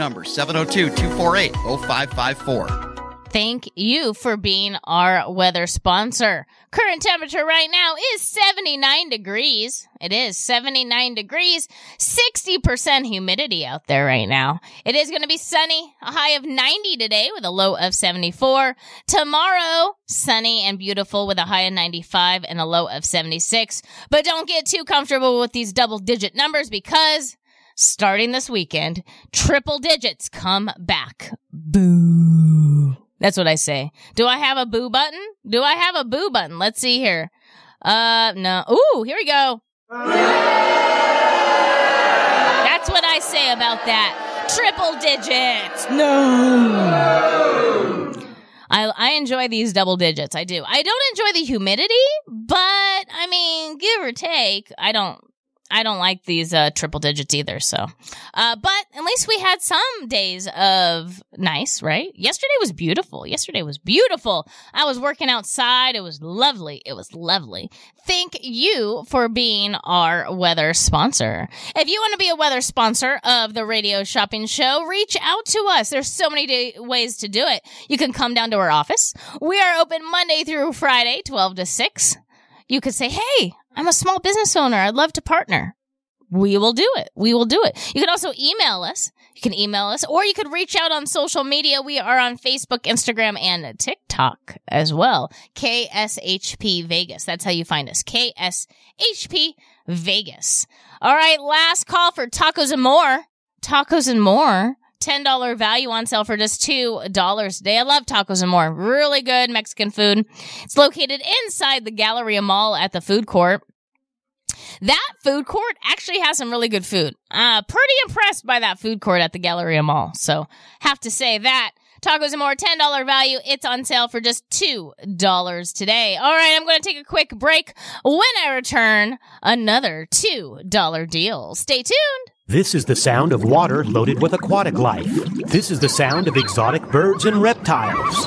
number, seven zero two, two four eight, zero five five four. Thank you for being our weather sponsor. Current temperature right now is seventy-nine degrees. It is seventy-nine degrees, sixty percent humidity out there right now. It is going to be sunny, a high of ninety today with a low of seventy-four. Tomorrow, sunny and beautiful with a high of ninety-five and a low of seventy-six. But don't get too comfortable with these double-digit numbers because starting this weekend, triple digits come back. Boo. That's what I say. Do I have a boo button? Do I have a boo button? Let's see here. Uh, no. Ooh, here we go. That's what I say about that. Triple digits. No. I I enjoy these double digits. I do. I don't enjoy the humidity, but I mean, give or take, I don't. I don't like these uh, triple digits either, so. Uh, but at least we had some days of nice, right? Yesterday was beautiful. Yesterday was beautiful. I was working outside. It was lovely. It was lovely. Thank you for being our weather sponsor. If you want to be a weather sponsor of the Radio Shopping Show, reach out to us. There's so many day- ways to do it. You can come down to our office. We are open Monday through Friday, twelve to six. You could say, hey, I'm a small business owner. I'd love to partner. We will do it. We will do it. You can also email us. You can email us, or you could reach out on social media. We are on Facebook, Instagram, and TikTok as well. K S H P Vegas. That's how you find us. K S H P Vegas. All right. Last call for tacos and more. Tacos and more. ten dollars value on sale for just two dollars today. I love tacos and more. Really good Mexican food. It's located inside the Galleria Mall at the food court. That food court actually has some really good food. Uh, pretty impressed by that food court at the Galleria Mall. So have to say that. Tacos and more, ten dollars value. It's on sale for just two dollars today. All right, I'm going to take a quick break. When I return, another two dollars deal. Stay tuned. This is the sound of water loaded with aquatic life. This is the sound of exotic birds and reptiles.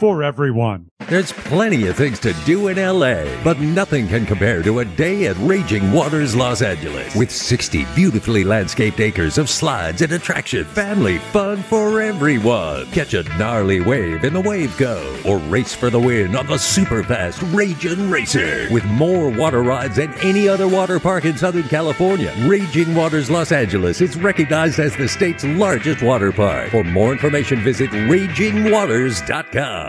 for everyone. There's plenty of things to do in L A, but nothing can compare to a day at Raging Waters Los Angeles. With sixty beautifully landscaped acres of slides and attraction, family fun for everyone. Catch a gnarly wave in the Wave Go, or race for the win on the super fast Raging Racer. With more water rides than any other water park in Southern California, Raging Waters Los Angeles is recognized as the state's largest water park. For more information, visit raging waters dot com.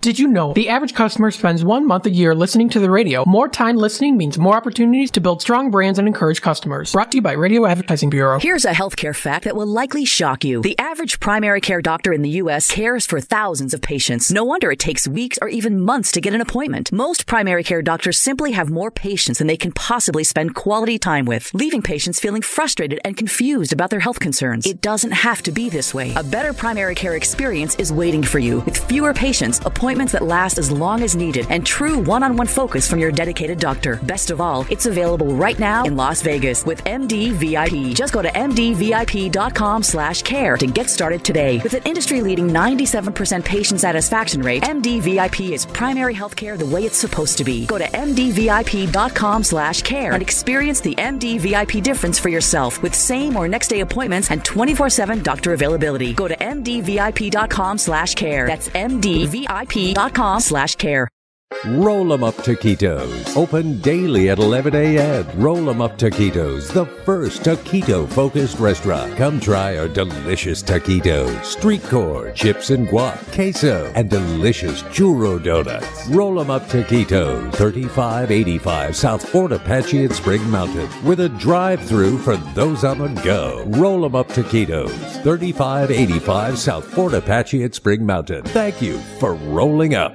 Did you know the average customer spends one month a year listening to the radio? More time listening means more opportunities to build strong brands and encourage customers. Brought to you by Radio Advertising Bureau. Here's a healthcare fact that will likely shock you. The average primary care doctor in the U S cares for thousands of patients. No wonder it takes weeks or even months to get an appointment. Most primary care doctors simply have more patients than they can possibly spend quality time with, leaving patients feeling frustrated and confused about their health concerns. It doesn't have to be this way. A better primary care experience is waiting for you. With fewer patients, appointments Appointments that last as long as needed, and true one-on-one focus from your dedicated doctor. Best of all, it's available right now in Las Vegas with M D V I P. Just go to m d v i p dot com slash care to get started today. With an industry-leading ninety-seven percent patient satisfaction rate, M D V I P is primary health care the way it's supposed to be. Go to m d v i p dot com slash care and experience the M D V I P difference for yourself with same or next-day appointments and twenty-four seven doctor availability. Go to m d v i p dot com slash care. That's M D V I P. Dot com slash care. Roll 'em Up Taquitos. Open daily at eleven a m Roll 'em Up Taquitos, the first taquito-focused restaurant. Come try our delicious taquitos, street corn, chips and guac, queso, and delicious churro donuts. Roll 'em Up Taquitos, thirty-five eighty-five South Fort Apache and Spring Mountain, with a drive-through for those on the go. Roll 'em Up Taquitos, thirty-five eighty-five South Fort Apache and Spring Mountain. Thank you for rolling up.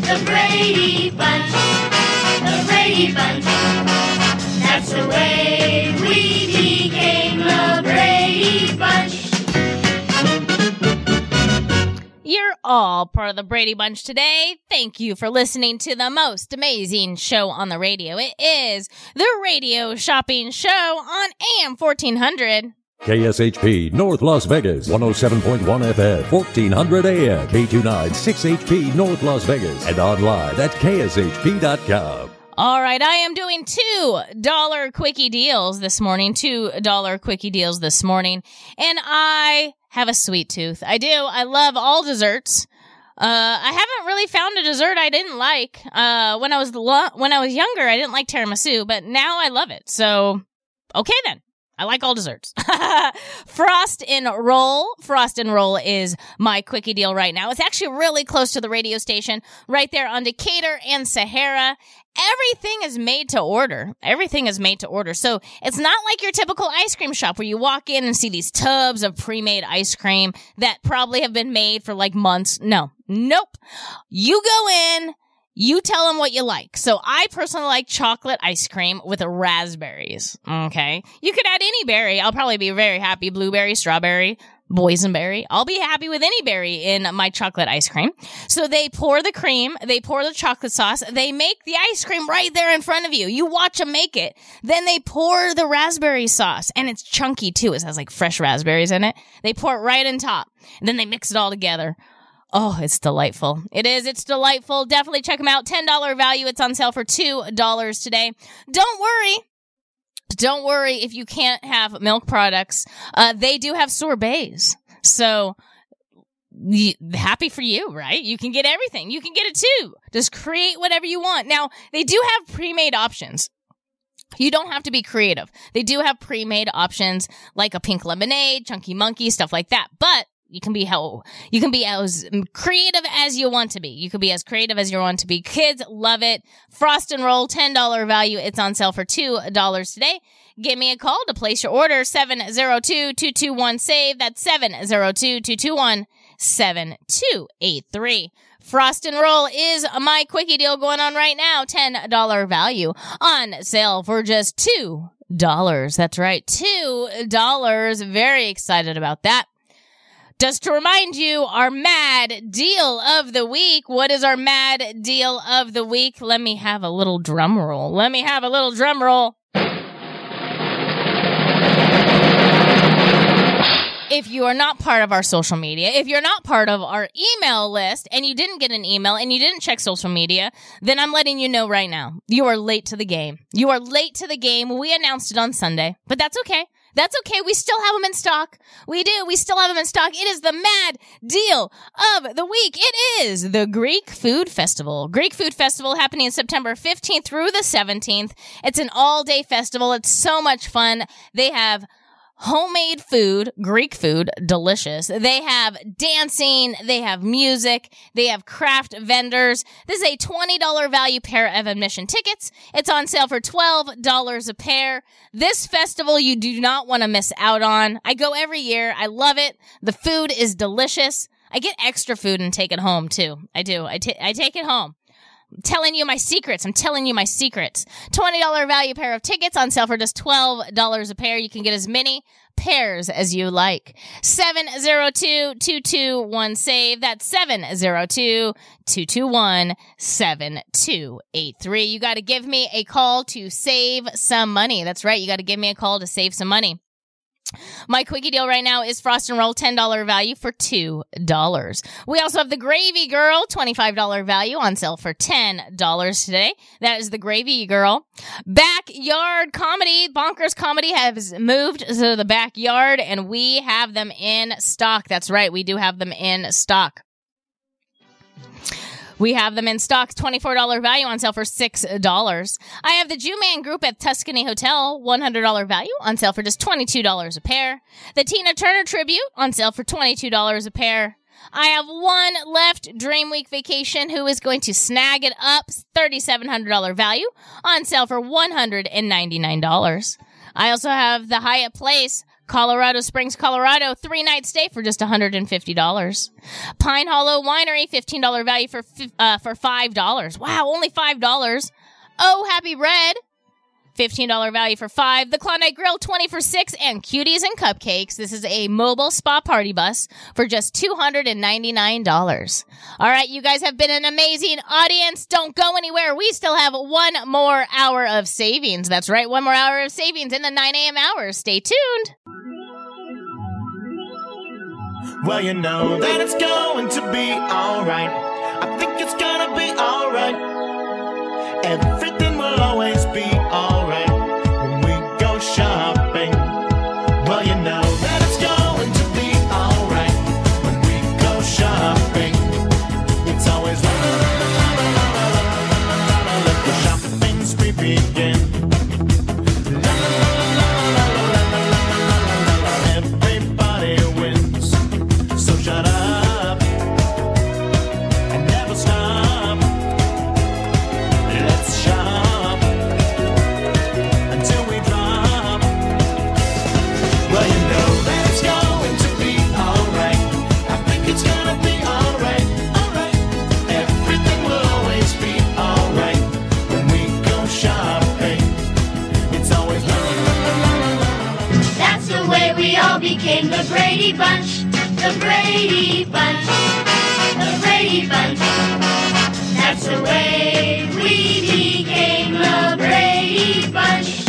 The Brady Bunch, the Brady Bunch, that's the way we became the Brady Bunch. You're all part of the Brady Bunch today. Thank you for listening to the most amazing show on the radio. It is the Radio Shopping Show on A M fourteen hundred. K S H P, North Las Vegas, one oh seven point one F M, fourteen hundred A M, K two nine six H P, North Las Vegas, and online at k s h p dot com. All right, I am doing two dollar quickie deals this morning, two dollar quickie deals this morning, and I have a sweet tooth. I do. I love all desserts. Uh, I haven't really found a dessert I didn't like. Uh, when I was lo- when I was younger, I didn't like tiramisu, but now I love it. So, okay then. I like all desserts. Frost and Roll. Frost and Roll is my quickie deal right now. It's actually really close to the radio station, right there on Decatur and Sahara. Everything is made to order. Everything is made to order. So it's not like your typical ice cream shop where you walk in and see these tubs of pre-made ice cream that probably have been made for like months. No. Nope. You go in. You tell them what you like. So I personally like chocolate ice cream with raspberries. Okay. You could add any berry. I'll probably be very happy. Blueberry, strawberry, boysenberry. I'll be happy with any berry in my chocolate ice cream. So they pour the cream. They pour the chocolate sauce. They make the ice cream right there in front of you. You watch them make it. Then they pour the raspberry sauce. And it's chunky too. It has like fresh raspberries in it. They pour it right on top. And then they mix it all together. Oh, it's delightful. It is. It's delightful. Definitely check them out. ten dollar value. It's on sale for two dollars today. Don't worry. Don't worry if you can't have milk products. Uh, they do have sorbets. So y- happy for you, right? You can get everything. You can get it too. Just create whatever you want. Now, they do have pre-made options. You don't have to be creative. They do have pre-made options like a pink lemonade, chunky monkey, stuff like that. But You can be how you can be as creative as you want to be. You can be as creative as you want to be. Kids love it. Frost and Roll, ten dollar value. It's on sale for two dollars today. Give me a call to place your order, seven oh two, two two one, S A V E. That's seven oh two, two two one, seven two eight three. Frost and Roll is my quickie deal going on right now. ten dollars value on sale for just two dollars. That's right, two dollars. Very excited about that. Just to remind you, our mad deal of the week. What is our mad deal of the week? Let me have a little drum roll. Let me have a little drum roll. If you are not part of our social media, if you're not part of our email list and you didn't get an email and you didn't check social media, then I'm letting you know right now, you are late to the game. You are late to the game. We announced it on Sunday, but that's okay. That's okay. We still have them in stock. We do. We still have them in stock. It is the mad deal of the week. It is the Greek Food Festival. Greek Food Festival happening September fifteenth through the seventeenth. It's an all-day festival. It's so much fun. They have homemade food, Greek food, delicious. They have dancing. They have music. They have craft vendors. This is a twenty dollars value pair of admission tickets. It's on sale for twelve dollars a pair. This festival you do not want to miss out on. I go every year. I love it. The food is delicious. I get extra food and take it home, too. I do. I, t- I take it home. I'm telling you my secrets. I'm telling you my secrets. twenty dollars value pair of tickets on sale for just twelve dollars a pair. You can get as many pairs as you like. seven oh two, two two one, S A V E. That's seven oh two, two two one, seven two eight three. You got to give me a call to save some money. That's right. You got to give me a call to save some money. My quickie deal right now is Frost and Roll, ten dollars value for two dollars. We also have the Gravy Girl, twenty-five dollars value on sale for ten dollars today. That is the Gravy Girl. Backyard Comedy, Bonkers Comedy has moved to the Backyard, and we have them in stock. That's right, we do have them in stock. We have them in stock, twenty-four dollars value on sale for six dollars. I have the Jew Man Group at Tuscany Hotel, one hundred dollars value on sale for just twenty-two dollars a pair. The Tina Turner Tribute on sale for twenty-two dollars a pair. I have one left, Dream Week Vacation, who is going to snag it up, thirty-seven hundred dollars value on sale for one hundred ninety-nine dollars. I also have the Hyatt Place, Colorado Springs, Colorado, three night stay for just one hundred fifty dollars. Pine Hollow Winery, fifteen dollars value for uh, for five dollars. Wow, only five dollars. Oh Happy Bread, fifteen dollars value for five dollars. The Klondike Grill, twenty dollars for six dollars. And Cuties and Cupcakes. This is a mobile spa party bus for just two hundred ninety-nine dollars. All right, you guys have been an amazing audience. Don't go anywhere. We still have one more hour of savings. That's right, one more hour of savings in the nine a.m. hours. Stay tuned. Well, you know that it's going to be alright. I think it's gonna be alright. Everything will always be alright when we go shopping. Well, you know that it's going to be alright when we go shopping. It's always la la la la la la la la la la la. Let the shopping spree begin. La la la la la la la la la la la. Everybody wins. Shut up and never stop. Let's shop until we drop. Well, you know that it's going to be alright. I think it's gonna be alright, alright. Everything will always be alright when we go shopping. It's always la la la la la. That's the way we all became the Brady Bunch. The Brady Bunch, the Brady Bunch, that's the way we became the Brady Bunch.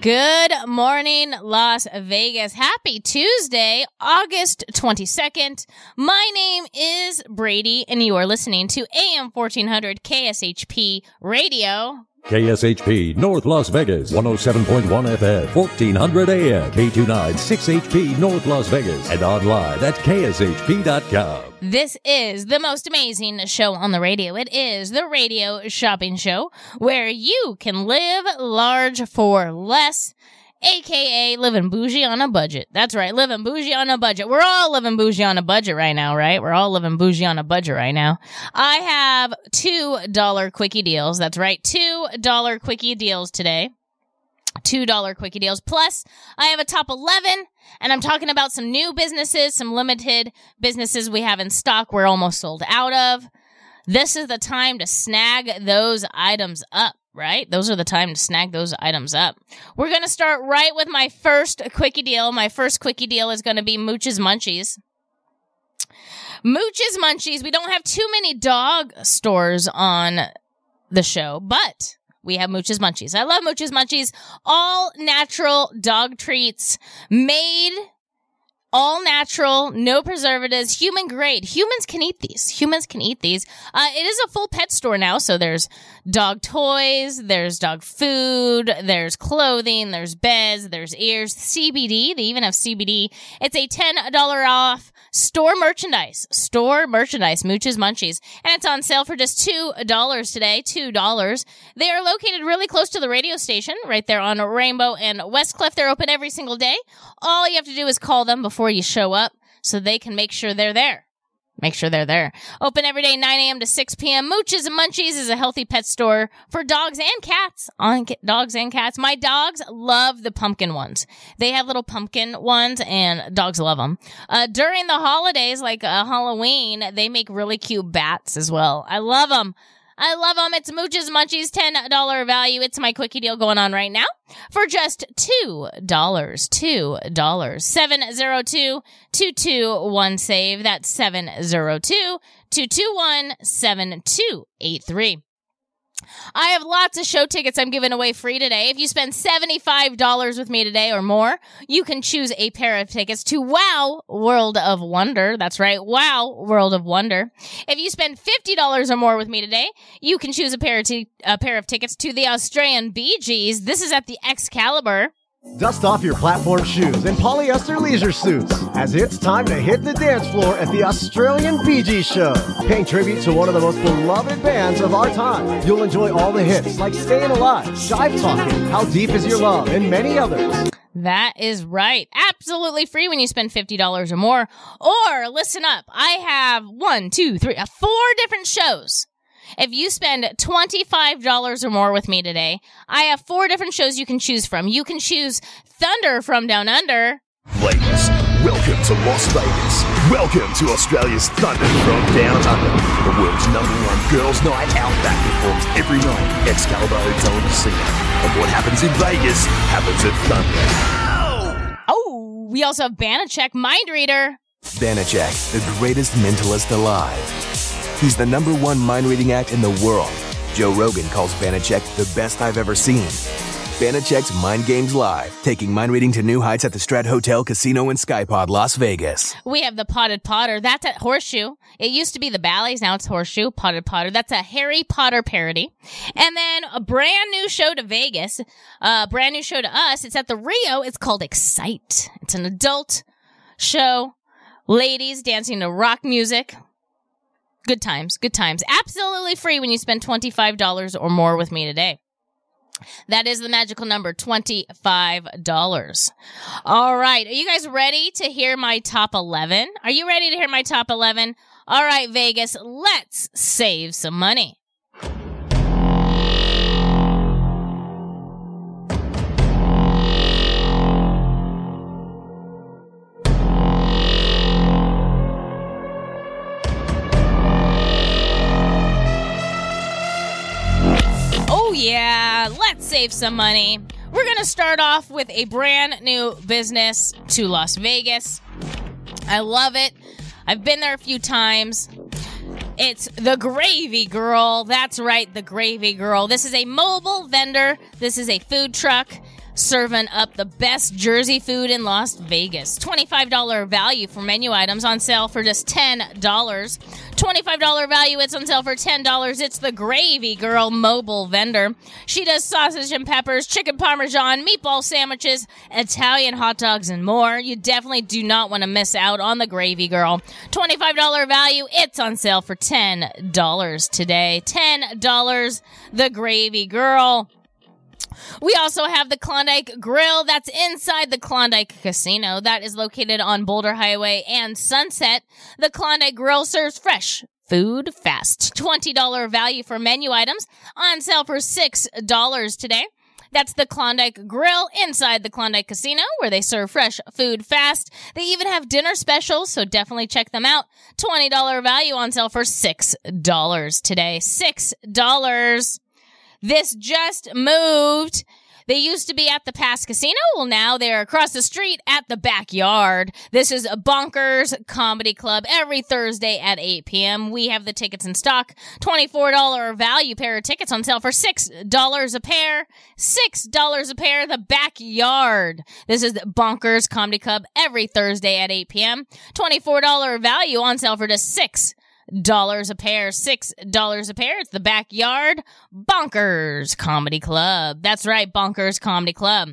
Good morning, Las Vegas. Happy Tuesday, August twenty-second. My name is Brady, and you are listening to A M fourteen hundred K S H P Radio. K S H P, North Las Vegas, one oh seven point one F M, fourteen hundred A M, K two nine six H P, North Las Vegas, and online at K S H P dot com. This is the most amazing show on the radio. It is the radio shopping show where you can live large for less, a k a living bougie on a budget. That's right, living bougie on a budget. We're all living bougie on a budget right now, right? We're all living bougie on a budget right now. I have two dollar quickie deals. That's right, two dollar quickie deals today. two dollar quickie deals. Plus, I have a top eleven, and I'm talking about some new businesses, some limited businesses we have in stock we're almost sold out of. This is the time to snag those items up, right? Those are the time to snag those items up. We're going to start right with my first quickie deal. My first quickie deal is going to be Mooch's Munchies. Mooch's Munchies. We don't have too many dog stores on the show, but we have Mooch's Munchies. I love Mooch's Munchies. All natural dog treats made all natural, no preservatives, human grade. Humans can eat these. Humans can eat these. Uh, it is a full pet store now, so there's dog toys, there's dog food, there's clothing, there's beds, there's ears, C B D. They even have C B D. It's a ten dollars off store merchandise. Store merchandise, Mooch's Munchies. And it's on sale for just two dollars today, two dollars. They are located really close to the radio station, right there on Rainbow and Westcliff. They're open every single day. All you have to do is call them before Before you show up, so they can make sure they're there. Make sure they're there. Open every day, nine a.m. to six p.m. Mooch's and Munchies is a healthy pet store for dogs and cats. On dogs and cats. My dogs love the pumpkin ones. They have little pumpkin ones, and dogs love them. Uh, during the holidays, like uh, Halloween, they make really cute bats as well. I love them. I love them. It's Mooch's Munchies, ten dollars value. It's my quickie deal going on right now for just two dollars. two dollars. seven oh two, two two one, S A V E. That's seven oh two, two two one, seven two eight three. I have lots of show tickets I'm giving away free today. If you spend seventy-five dollars with me today or more, you can choose a pair of tickets to Wow World of Wonder. That's right, Wow World of Wonder. If you spend fifty dollars or more with me today, you can choose a pair of, t- a pair of tickets to the Australian Bee Gees. This is at the Excalibur. Dust off your platform shoes and polyester leisure suits as it's time to hit the dance floor at the Australian Bee Gees show. Paying tribute to one of the most beloved bands of our time, you'll enjoy all the hits like Staying Alive, Jive Talking, How Deep Is Your Love, and many others. That is right. Absolutely free when you spend fifty dollars or more. Or listen up, I have one, two, three, four different shows. If you spend twenty-five dollars or more with me today, I have four different shows you can choose from. You can choose Thunder from Down Under. Ladies, welcome to Las Vegas. Welcome to Australia's Thunder from Down Under. The world's number one girls' night out that performs every night at Excalibur Hotel Casino. And what happens in Vegas happens at Thunder. Oh, we also have Banachek, Mind Reader. Banachek, the greatest mentalist alive. He's the number one mind-reading act in the world. Joe Rogan calls Banachek the best I've ever seen. Banachek's Mind Games Live, taking mind-reading to new heights at the Strat Hotel, Casino, and Skypod, Las Vegas. We have the Potted Potter. That's at Horseshoe. It used to be the Ballets. Now it's Horseshoe. Potted Potter. That's a Harry Potter parody. And then a brand new show to Vegas, a brand new show to us. It's at the Rio. It's called Excite. It's an adult show. Ladies dancing to rock music. Good times, good times. Absolutely free when you spend twenty-five dollars or more with me today. That is the magical number, twenty-five dollars. All right. Are you guys ready to hear my top eleven? Are you ready to hear my top eleven? All right, Vegas, let's save some money. Yeah, let's save some money. We're going to start off with a brand new business to Las Vegas. I love it. I've been there a few times. It's the Gravy Girl. That's right, the Gravy Girl. This is a mobile vendor. This is a food truck serving up the best Jersey food in Las Vegas. twenty-five dollars value for menu items on sale for just ten dollars. twenty-five dollars value, it's on sale for ten dollars. It's the Gravy Girl mobile vendor. She does sausage and peppers, chicken parmesan, meatball sandwiches, Italian hot dogs, and more. You definitely do not want to miss out on the Gravy Girl. twenty-five dollars value, it's on sale for ten dollars today. ten dollars, the Gravy Girl. We also have the Klondike Grill. That's inside the Klondike Casino. That is located on Boulder Highway and Sunset. The Klondike Grill serves fresh food fast. twenty dollars value for menu items on sale for six dollars today. That's the Klondike Grill inside the Klondike Casino, where they serve fresh food fast. They even have dinner specials, so definitely check them out. twenty dollars value on sale for six dollars today. six dollars. This just moved. They used to be at the Pass Casino. Well, now they're across the street at the Backyard. This is a Bonkers Comedy Club every Thursday at eight p.m. We have the tickets in stock. twenty-four dollars value pair of tickets on sale for six dollars a pair. six dollars a pair, the Backyard. This is the Bonkers Comedy Club every Thursday at eight p.m. twenty-four dollars value on sale for just six dollars a pair. six dollars a pair. It's the Backyard Bonkers Comedy Club. That's right, Bonkers Comedy Club.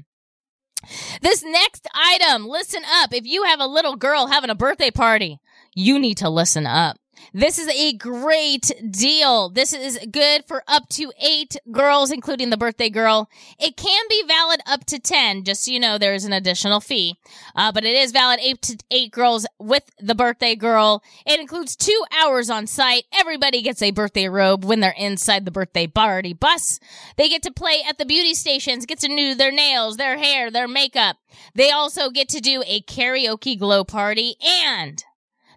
This next item, listen up. If you have a little girl having a birthday party, you need to listen up. This is a great deal. This is good for up to eight girls, including the birthday girl. It can be valid up to ten, just so you know, there is an additional fee. Uh, but it is valid eight to eight girls with the birthday girl. It includes two hours on site. Everybody gets a birthday robe when they're inside the birthday party bus. They get to play at the beauty stations, get to do their nails, their hair, their makeup. They also get to do a karaoke glow party, and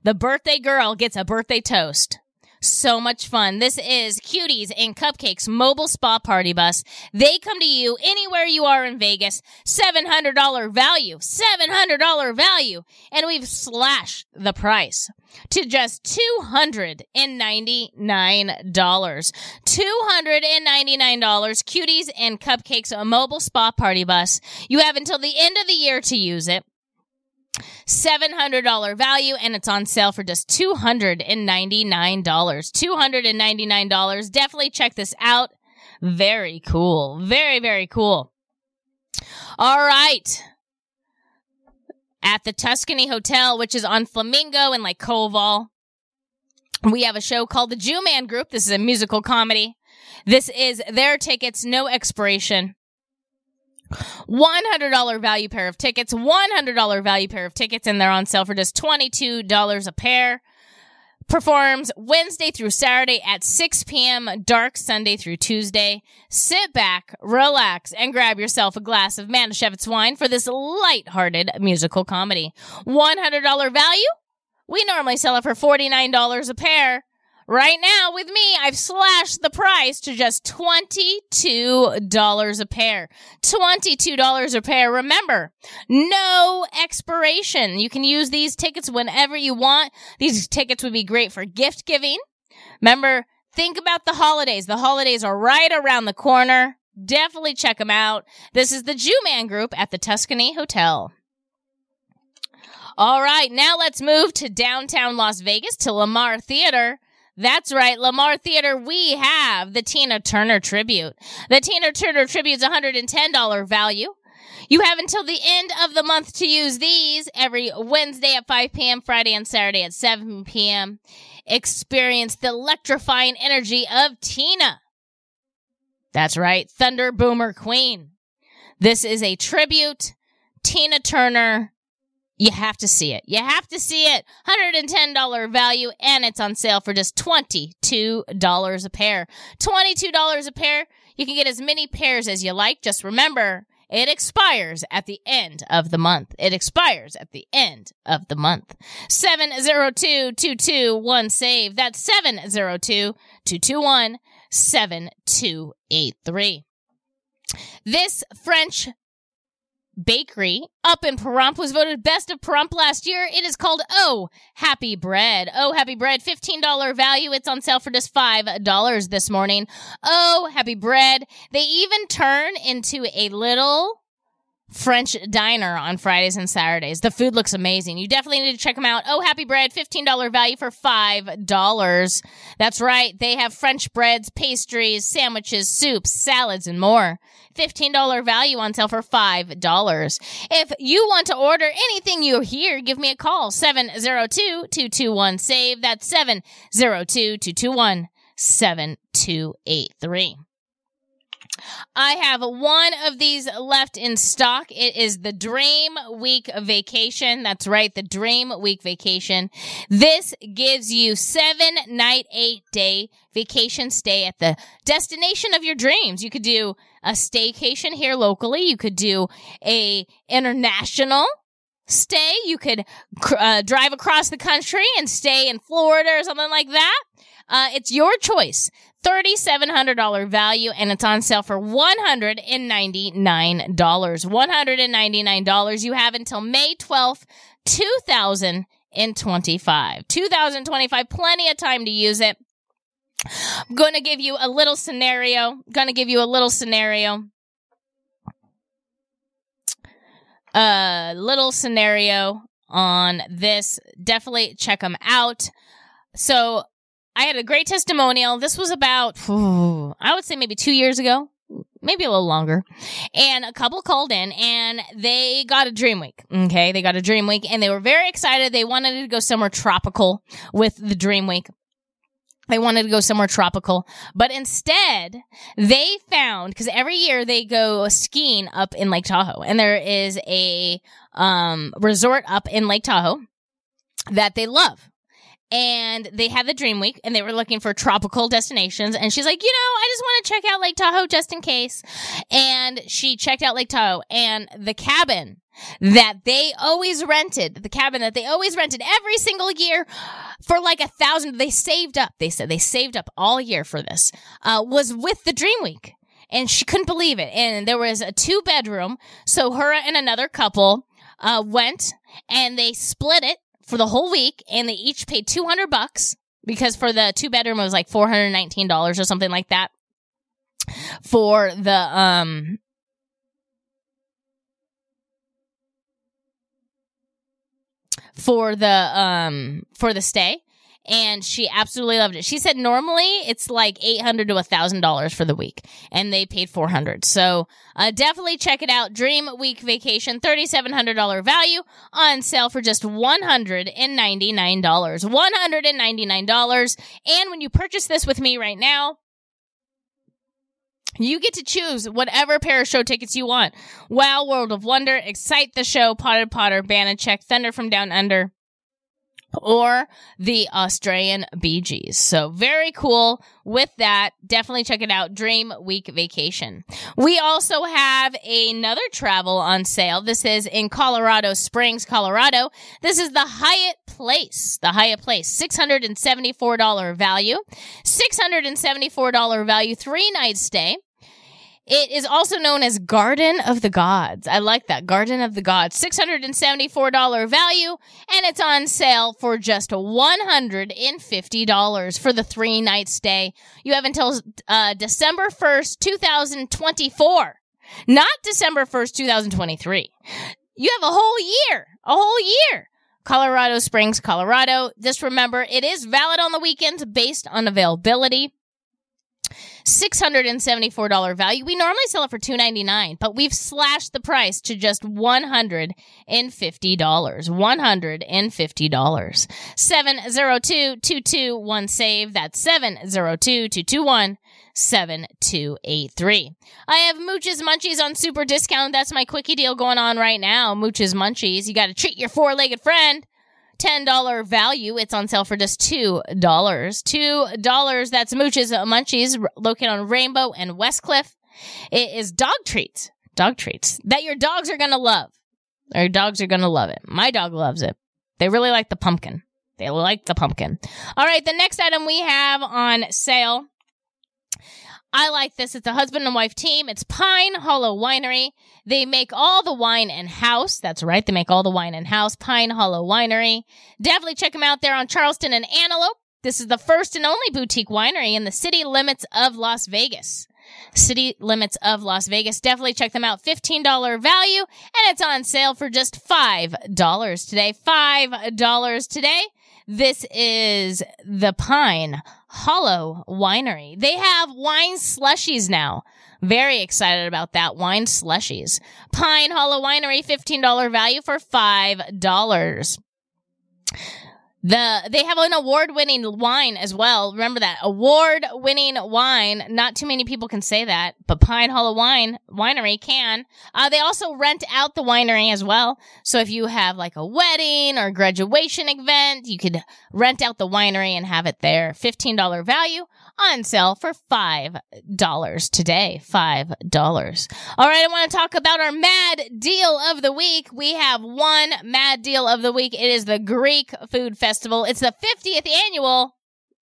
the birthday girl gets a birthday toast. So much fun. This is Cuties and Cupcakes Mobile Spa Party Bus. They come to you anywhere you are in Vegas. seven hundred dollars value. seven hundred dollars value. And we've slashed the price to just two hundred ninety-nine dollars. two hundred ninety-nine dollars. Cuties and Cupcakes Mobile Spa Party Bus. You have until the end of the year to use it. seven hundred dollars value, and it's on sale for just two hundred ninety-nine dollars. two hundred ninety-nine dollars. Definitely check this out. Very cool. Very, very cool. All right. At the Tuscany Hotel, which is on Flamingo and like Koval, we have a show called the Jew Man Group. This is a musical comedy. This is their tickets, no expiration. one hundred dollars value pair of tickets, one hundred dollars value pair of tickets, and they're on sale for just twenty-two dollars a pair. Performs Wednesday through Saturday at six p.m., dark Sunday through Tuesday. Sit back, relax, and grab yourself a glass of Manischewitz wine for this lighthearted musical comedy. one hundred dollars value? We normally sell it for forty-nine dollars a pair. Right now, with me, I've slashed the price to just twenty-two dollars a pair. twenty-two dollars a pair. Remember, no expiration. You can use these tickets whenever you want. These tickets would be great for gift giving. Remember, think about the holidays. The holidays are right around the corner. Definitely check them out. This is the Jew Man Group at the Tuscany Hotel. All right, now let's move to downtown Las Vegas to Lamar Theater. That's right, Lamar Theater, we have the Tina Turner Tribute. The Tina Turner Tribute is one hundred ten dollars value. You have until the end of the month to use these every Wednesday at five p.m., Friday and Saturday at seven p.m. Experience the electrifying energy of Tina. That's right, Thunder Boomer Queen. This is a tribute, Tina Turner. You have to see it. You have to see it. one hundred ten dollars value, and it's on sale for just twenty-two dollars a pair. twenty-two dollars a pair. You can get as many pairs as you like. Just remember, it expires at the end of the month. It expires at the end of the month. seven oh two, two two one, SAVE. That's seven oh two, two two one, seven two eight three. This French bakery up in Pahrump was voted best of Pahrump last year. It is called Oh Happy Bread. Oh Happy Bread, fifteen dollars value. It's on sale for just five dollars this morning. Oh Happy Bread. They even turn into a little French diner on Fridays and Saturdays. The food looks amazing. You definitely need to check them out. Oh Happy Bread, fifteen dollars value for five dollars. That's right. They have French breads, pastries, sandwiches, soups, salads, and more. fifteen dollars value on sale for five dollars. If you want to order anything you hear, give me a call. seven oh two, two two one, SAVE. That's seven oh two, two two one, seven two eight three. I have one of these left in stock. It is the Dream Week Vacation. That's right, the Dream Week Vacation. This gives you seven night, eight day vacation stay at the destination of your dreams. You could do a staycation here locally. You could do a international stay. You could uh, drive across the country and stay in Florida or something like that. Uh, it's your choice. three thousand seven hundred dollars value, and it's on sale for one hundred ninety-nine dollars. one hundred ninety-nine dollars. You have until May twelfth, two thousand twenty-five. two thousand twenty-five, plenty of time to use it. I'm going to give you a little scenario. Going to give you a little scenario. A little scenario on this. Definitely check them out. So, I had a great testimonial. This was about, ooh, I would say maybe two years ago, maybe a little longer. And a couple called in and they got a dream week. Okay. They got a dream week and they were very excited. They wanted to go somewhere tropical with the dream week. They wanted to go somewhere tropical, but instead they found, because every year they go skiing up in Lake Tahoe and there is a um, resort up in Lake Tahoe that they love. And they had the dream week and they were looking for tropical destinations. And she's like, you know, I just want to check out Lake Tahoe just in case. And she checked out Lake Tahoe and the cabin that they always rented, the cabin that they always rented every single year for like a thousand. They saved up. They said they saved up all year for this, uh, was with the dream week. And she couldn't believe it. And there was a two bedroom. So her and another couple, uh, went and they split it for the whole week, and they each paid two hundred bucks because for the two bedroom, it was like four hundred nineteen dollars or something like that for the, um, for the, um, for the stay. And she absolutely loved it. She said normally it's like eight hundred to one thousand dollars for the week, and they paid four hundred dollars. So uh, definitely check it out. Dream Week Vacation, three thousand seven hundred dollars value, on sale for just one hundred ninety-nine dollars. one hundred ninety-nine dollars. And when you purchase this with me right now, you get to choose whatever pair of show tickets you want. Wow World of Wonder, Excite the Show, Potted Potter, Banachek, Thunder from Down Under, or the Australian Bee Gees. So very cool with that. Definitely check it out. Dream Week Vacation. We also have another travel on sale. This is in Colorado Springs, Colorado. This is the Hyatt Place. The Hyatt Place. six hundred seventy-four dollars value. six hundred seventy-four dollars value. Three night stay. It is also known as Garden of the Gods. I like that. Garden of the Gods. six hundred seventy-four dollars value, and it's on sale for just one hundred fifty dollars for the three-night stay. You have until uh, December first, two thousand twenty-four. Not December first, two thousand twenty-three. You have a whole year. A whole year. Colorado Springs, Colorado. Just remember, it is valid on the weekends based on availability. six hundred seventy-four dollars value. We normally sell it for two hundred ninety-nine dollars, but we've slashed the price to just one hundred fifty dollars. one hundred fifty dollars. seven oh two, two two one, S A V E. That's seven oh two, two two one, seven two eight three. I have Mooch's Munchies on super discount. That's my quickie deal going on right now. Mooch's Munchies. You got to treat your four-legged friend. ten dollars value. It's on sale for just two dollars. two dollars. That's Mooch's Munchies, located on Rainbow and Westcliff. It is dog treats. Dog treats that your dogs are going to love. Your dogs are going to love it. My dog loves it. They really like the pumpkin. They like the pumpkin. All right. The next item we have on sale. I like this. It's a husband and wife team. It's Pine Hollow Winery. They make all the wine in-house. That's right. They make all the wine in-house. Pine Hollow Winery. Definitely check them out. They're on Charleston and Antelope. This is the first and only boutique winery in the city limits of Las Vegas. City limits of Las Vegas. Definitely check them out. fifteen dollars value, and it's on sale for just five dollars today. five dollars today. This is the Pine Hollow Winery. They have wine slushies now. Very excited about that. Wine slushies. Pine Hollow Winery, fifteen dollars value for five dollars. The they have an award-winning wine as well. Remember that. Award-winning wine. Not too many people can say that, but Pine Hollow Wine Winery can. Uh, they also rent out the winery as well. So if you have like a wedding or graduation event, you could rent out the winery and have it there. fifteen dollars value on sale for five dollars today. five dollars. All right, I want to talk about our mad deal of the week. We have one mad deal of the week. It is the Greek Food Festival. Festival. It's the fiftieth annual.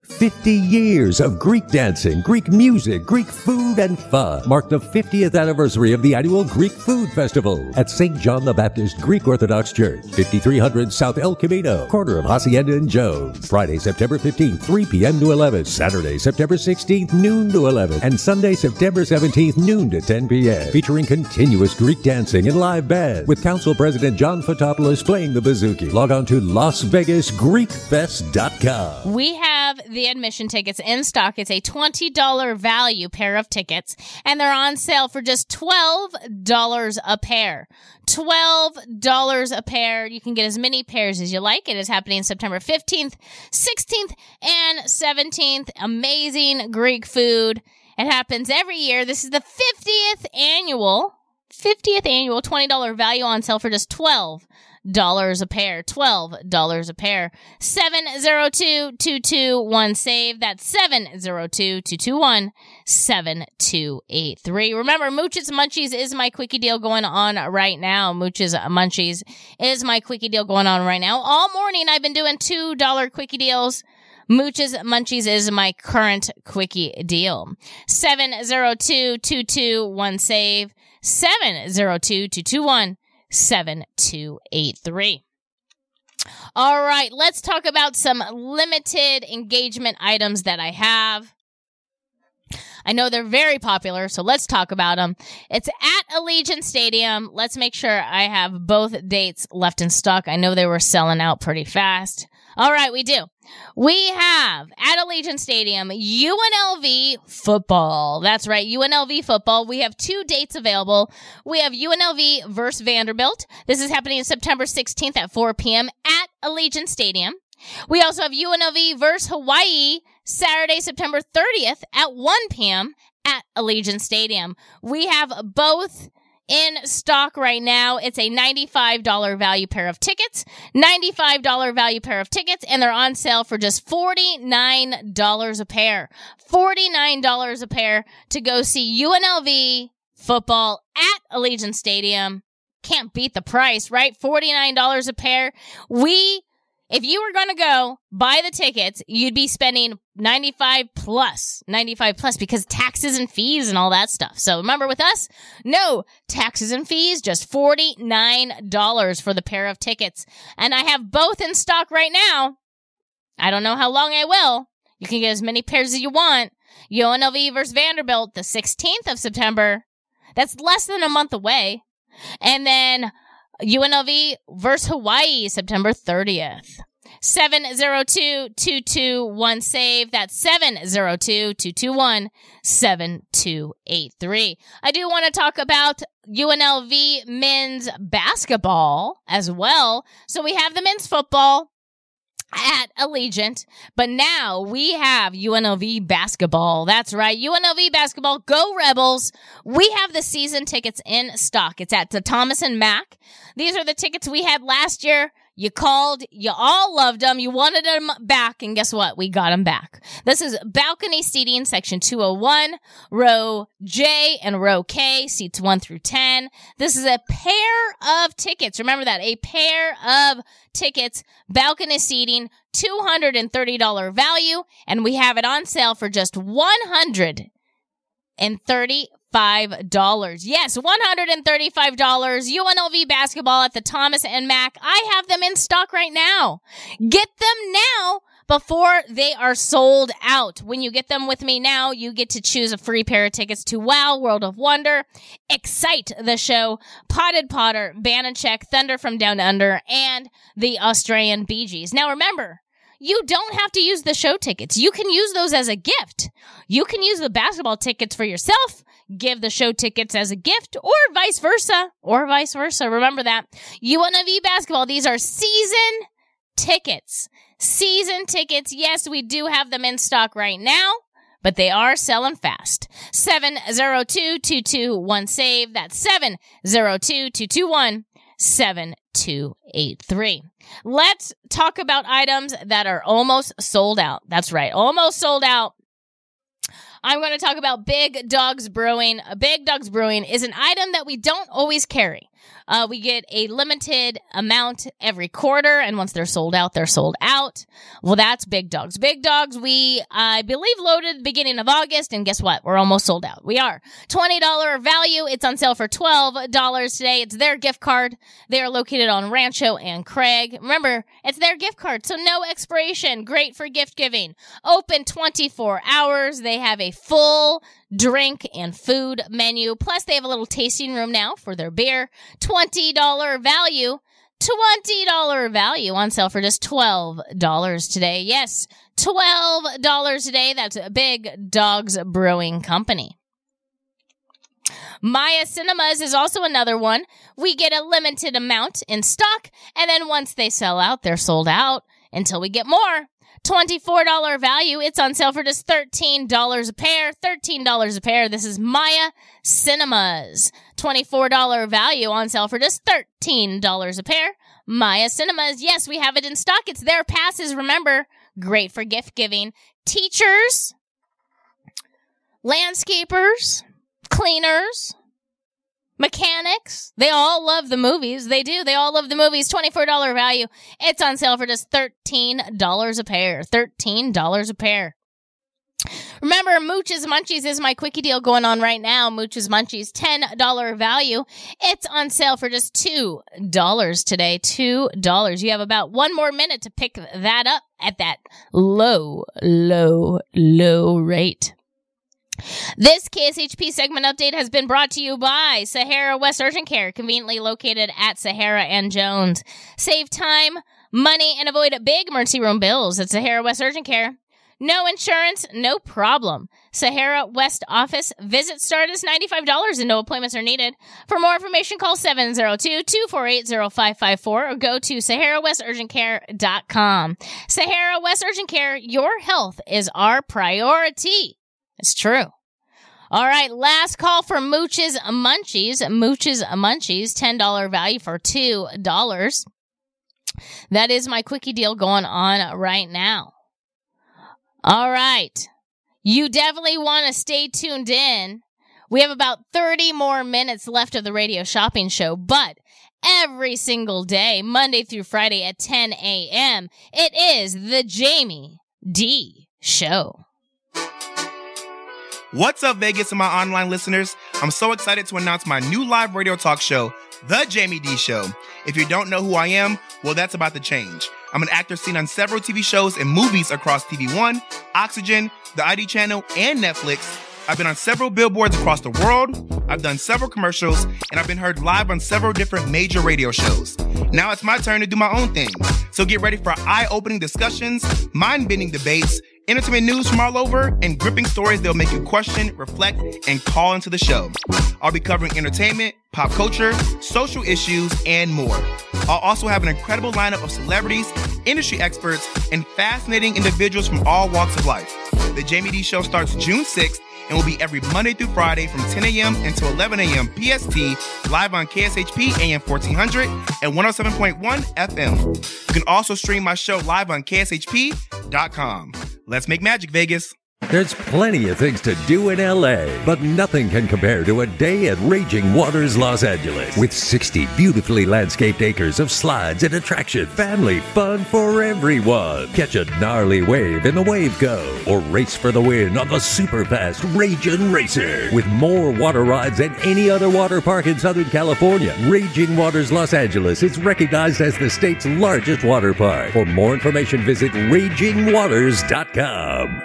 fifty years of Greek dancing, Greek music, Greek food, and fun mark the fiftieth anniversary of the annual Greek Food Festival at Saint John the Baptist Greek Orthodox Church, fifty-three hundred South El Camino, corner of Hacienda and Jones. Friday, September fifteenth, three p.m. to eleven. Saturday, September sixteenth, noon to eleven. And Sunday, September seventeenth, noon to ten p.m. Featuring continuous Greek dancing and live band with Council President John Fotopoulos playing the bouzouki. Log on to Las Vegas Greek Fest dot com. We have the the admission tickets in stock. It's a twenty dollars value pair of tickets, and they're on sale for just twelve dollars a pair. twelve dollars a pair. You can get as many pairs as you like. It is happening September fifteenth, sixteenth, and seventeenth. Amazing Greek food. It happens every year. This is the fiftieth annual, fiftieth annual twenty dollars value on sale for just twelve dollars. Dollars a pair, twelve dollars a pair. Seven zero two two two one save. That's seven zero two two two one seven two eight three. Remember, Mooch's Munchies is my quickie deal going on right now. Mooch's Munchies is my quickie deal going on right now. All morning I've been doing two dollar quickie deals. Mooch's Munchies is my current quickie deal. Seven zero two two two one save. Seven zero two two two one. seven two eight three. All right, let's talk about some limited engagement items that I have. I know they're very popular, so let's talk about them. It's at Allegiant Stadium. Let's make sure I have both dates left in stock. I know they were selling out pretty fast. All right, we do. We have at Allegiant Stadium, U N L V football. That's right, U N L V football. We have two dates available. We have U N L V versus Vanderbilt. This is happening September sixteenth at four p.m. at Allegiant Stadium. We also have U N L V versus Hawaii Saturday, September thirtieth at one p.m. at Allegiant Stadium. We have both in stock right now. It's a ninety-five dollars value pair of tickets, ninety-five dollars value pair of tickets, and they're on sale for just forty-nine dollars a pair, forty-nine dollars a pair to go see U N L V football at Allegiant Stadium. Can't beat the price, right? forty-nine dollars a pair. We, if you were going to go buy the tickets, you'd be spending ninety-five plus, ninety-five plus because taxes and fees and all that stuff. So remember with us, no taxes and fees, just forty-nine dollars for the pair of tickets. And I have both in stock right now. I don't know how long I will. You can get as many pairs as you want. U N L V versus Vanderbilt, the sixteenth of September. That's less than a month away. And then U N L V versus Hawaii, September thirtieth. seven zero two two two one save. That's seven zero two two two one seven two eight three. I do want to talk about U N L V men's basketball as well. So we have the men's football at Allegiant, but now we have U N L V basketball. That's right, U N L V basketball. Go Rebels. We have the season tickets in stock. It's at the Thomas and Mack. These are the tickets we had last year. You called, you all loved them, you wanted them back, and guess what? We got them back. This is balcony seating, section two oh one, row J and row K, seats one through ten. This is a pair of tickets. Remember that, a pair of tickets, balcony seating, two hundred thirty dollars value, and we have it on sale for just one hundred thirty dollars. one hundred thirty-five dollars. Yes, one hundred thirty-five dollars. U N L V basketball at the Thomas and Mack. I have them in stock right now. Get them now before they are sold out. When you get them with me now, you get to choose a free pair of tickets to Wow World of Wonder, Excite the Show, Potted Potter, Banachek, Thunder from Down Under, and the Australian Bee Gees. Now remember, you don't have to use the show tickets. You can use those as a gift. You can use the basketball tickets for yourself. Give the show tickets as a gift or vice versa, or vice versa. Remember that. U N L V basketball, these are season tickets. Season tickets. Yes, we do have them in stock right now, but they are selling fast. seven zero two, two two one, S A V E. That's seven zero two, two two one, seven two eight three. Let's talk about items that are almost sold out. That's right. Almost sold out. I'm going to talk about Big Dogs Brewing. Big Dogs Brewing is an item that we don't always carry. Uh, we get a limited amount every quarter, and once they're sold out, they're sold out. Well, that's Big Dogs. Big Dogs, we, I believe, loaded the beginning of August, and guess what? We're almost sold out. We are. twenty dollars value. It's on sale for twelve dollars today. It's their gift card. They are located on Rancho and Craig. Remember, it's their gift card, so no expiration. Great for gift giving. Open twenty-four hours. They have a full drink and food menu. Plus, they have a little tasting room now for their beer. twenty dollars value. twenty dollars value on sale for just twelve dollars today. Yes, twelve dollars today. That's Big Dogs Brewing Company. Maya Cinemas is also another one. We get a limited amount in stock, and then once they sell out, they're sold out until we get more. twenty-four dollars value. It's on sale for just thirteen dollars a pair. thirteen dollars a pair. This is Maya Cinemas. twenty-four dollars value on sale for just thirteen dollars a pair. Maya Cinemas. Yes, we have it in stock. It's their passes. Remember, great for gift giving. Teachers, landscapers, cleaners, mechanics, they all love the movies. They do. They all love the movies. twenty-four dollars value. It's on sale for just thirteen dollars a pair. thirteen dollars a pair. Remember, Mooch's Munchies is my quickie deal going on right now. Mooch's Munchies, ten dollars value. It's on sale for just two dollars today. two dollars. You have about one more minute to pick that up at that low, low, low rate. This K S H P segment update has been brought to you by Sahara West Urgent Care, conveniently located at Sahara and Jones. Save time, money, and avoid big emergency room bills at Sahara West Urgent Care. No insurance, no problem. Sahara West office visits start as ninety-five dollars and no appointments are needed. For more information, call seven zero two, two four eight, zero five five four or go to sahara west urgent care dot com. Sahara West Urgent Care, your health is our priority. It's true. All right, last call for Mooch's Munchies. Mooch's Munchies, ten dollars value for two dollars. That is my quickie deal going on right now. All right. You definitely want to stay tuned in. We have about thirty more minutes left of the radio shopping show, but every single day, Monday through Friday at ten a.m., it is the Jamie D Show. What's up, Vegas and my online listeners? I'm so excited to announce my new live radio talk show, The Jamie D Show. If you don't know who I am, well, that's about to change. I'm an actor seen on several T V shows and movies across T V One, Oxygen, the I D Channel, and Netflix. I've been on several billboards across the world, I've done several commercials, and I've been heard live on several different major radio shows. Now it's my turn to do my own thing. So get ready for eye-opening discussions, mind-bending debates, entertainment news from all over, and gripping stories that'll make you question, reflect, and call into the show. I'll be covering entertainment, pop culture, social issues, and more. I'll also have an incredible lineup of celebrities, industry experts, and fascinating individuals from all walks of life. The Jamie D Show starts June sixth and will be every Monday through Friday from ten a.m. until eleven a.m. P S T, live on K S H P A M fourteen hundred and one oh seven point one F M. You can also stream my show live on K S H P dot com. Let's make magic, Vegas. There's plenty of things to do in L A, but nothing can compare to a day at Raging Waters, Los Angeles. With sixty beautifully landscaped acres of slides and attraction, family fun for everyone. Catch a gnarly wave in the Wave Go, or race for the win on the super fast Raging Racer. With more water rides than any other water park in Southern California, Raging Waters, Los Angeles is recognized as the state's largest water park. For more information, visit raging waters dot com.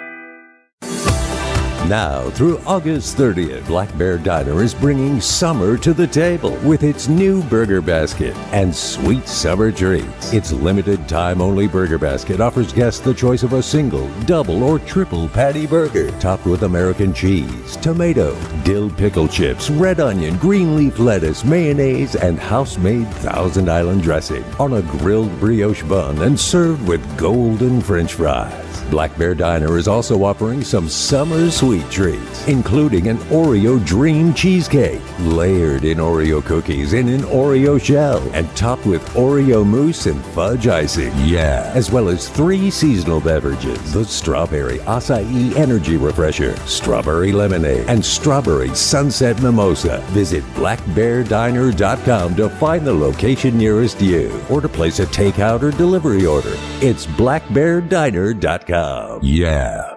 Now through August thirtieth, Black Bear Diner is bringing summer to the table with its new burger basket and sweet summer treats. Its limited time only burger basket offers guests the choice of a single, double, or triple patty burger topped with American cheese, tomato, dill pickle chips, red onion, green leaf lettuce, mayonnaise, and house-made Thousand Island dressing on a grilled brioche bun and served with golden French fries. Black Bear Diner is also offering some summer sweet treats, including an Oreo Dream Cheesecake, layered in Oreo cookies in an Oreo shell, and topped with Oreo mousse and fudge icing. Yeah, as well as three seasonal beverages, the Strawberry Acai Energy Refresher, Strawberry Lemonade, and Strawberry Sunset Mimosa. Visit black bear diner dot com to find the location nearest you, or to place a takeout or delivery order. It's black bear diner dot com. Yeah.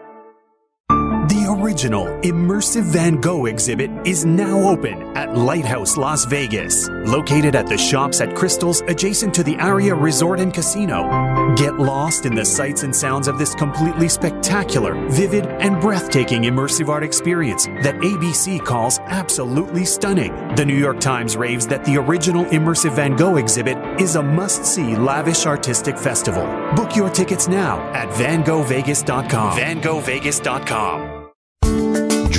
The original Immersive Van Gogh exhibit is now open at Lighthouse Las Vegas, located at the Shops at Crystals adjacent to the Aria Resort and Casino. Get lost in the sights and sounds of this completely spectacular, vivid, and breathtaking immersive art experience that A B C calls absolutely stunning. The New York Times raves that the original Immersive Van Gogh exhibit is a must-see lavish artistic festival. Book your tickets now at van gogh vegas dot com. van gogh vegas dot com.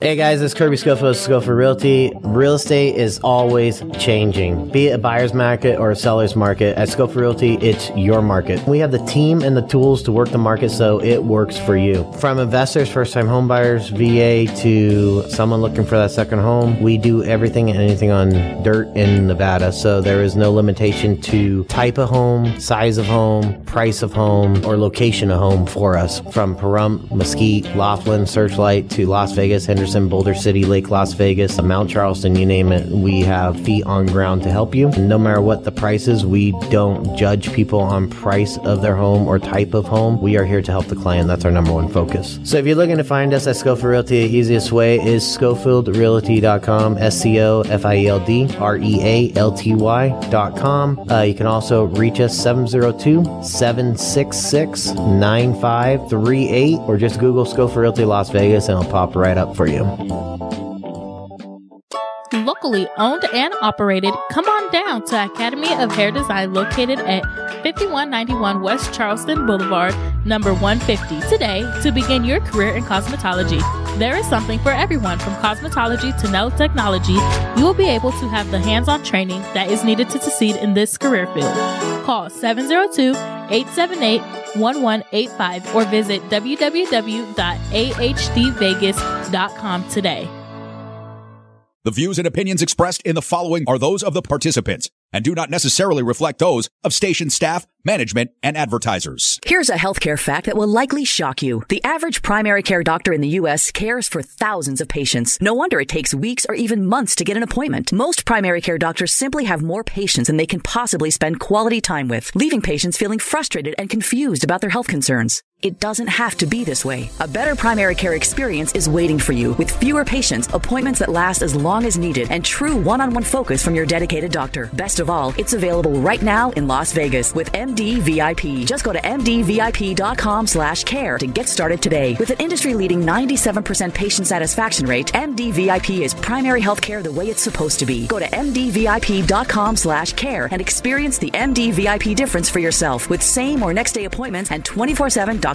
Hey guys, this is Kirby Scofield with Scofield Realty. Real estate is always changing. Be it a buyer's market or a seller's market, at Scofield Realty, it's your market. We have the team and the tools to work the market so it works for you. From investors, first-time home buyers, V A, to someone looking for that second home, we do everything and anything on dirt in Nevada, so there is no limitation to type of home, size of home, price of home, or location of home for us. From Pahrump, Mesquite, Laughlin, Searchlight, to Las Vegas, Henderson, Boulder City, Lake Las Vegas, Mount Charleston, you name it, we have feet on ground to help you. And no matter what the price is, we don't judge people on price of their home or type of home. We are here to help the client. That's our number one focus. So if you're looking to find us at Scofield Realty, the easiest way is scofield realty dot com, S C O F I E L D R E A L T Y dot com. Uh, you can also reach us seven zero two, seven six six, nine five three eight, or just Google Scofield Realty Las Vegas and it'll pop right up for you. Locally owned and operated, come on down to Academy of Hair Design located at fifty-one ninety-one West Charleston Boulevard, number one fifty, today to begin your career in cosmetology. There is something for everyone, from cosmetology to nail technology. You will be able to have the hands-on training that is needed to succeed in this career field. Call seven zero two, eight seven eight, one one eight five or visit w w w dot a h d vegas dot com today. The views and opinions expressed in the following are those of the participants and do not necessarily reflect those of station staff, management, and advertisers. Here's a healthcare fact that will likely shock you. The average primary care doctor in the U S cares for thousands of patients. No wonder it takes weeks or even months to get an appointment. Most primary care doctors simply have more patients than they can possibly spend quality time with, leaving patients feeling frustrated and confused about their health concerns. It doesn't have to be this way. A better primary care experience is waiting for you with fewer patients, appointments that last as long as needed, and true one-on-one focus from your dedicated doctor. Best of all, it's available right now in Las Vegas with M D V I P. Just go to m d v i p dot com slash care to get started today. With an industry-leading ninety-seven percent patient satisfaction rate, M D V I P is primary health care the way it's supposed to be. Go to m d v i p dot com slash care and experience the M D V I P difference for yourself with same or next-day appointments and twenty-four seven doctor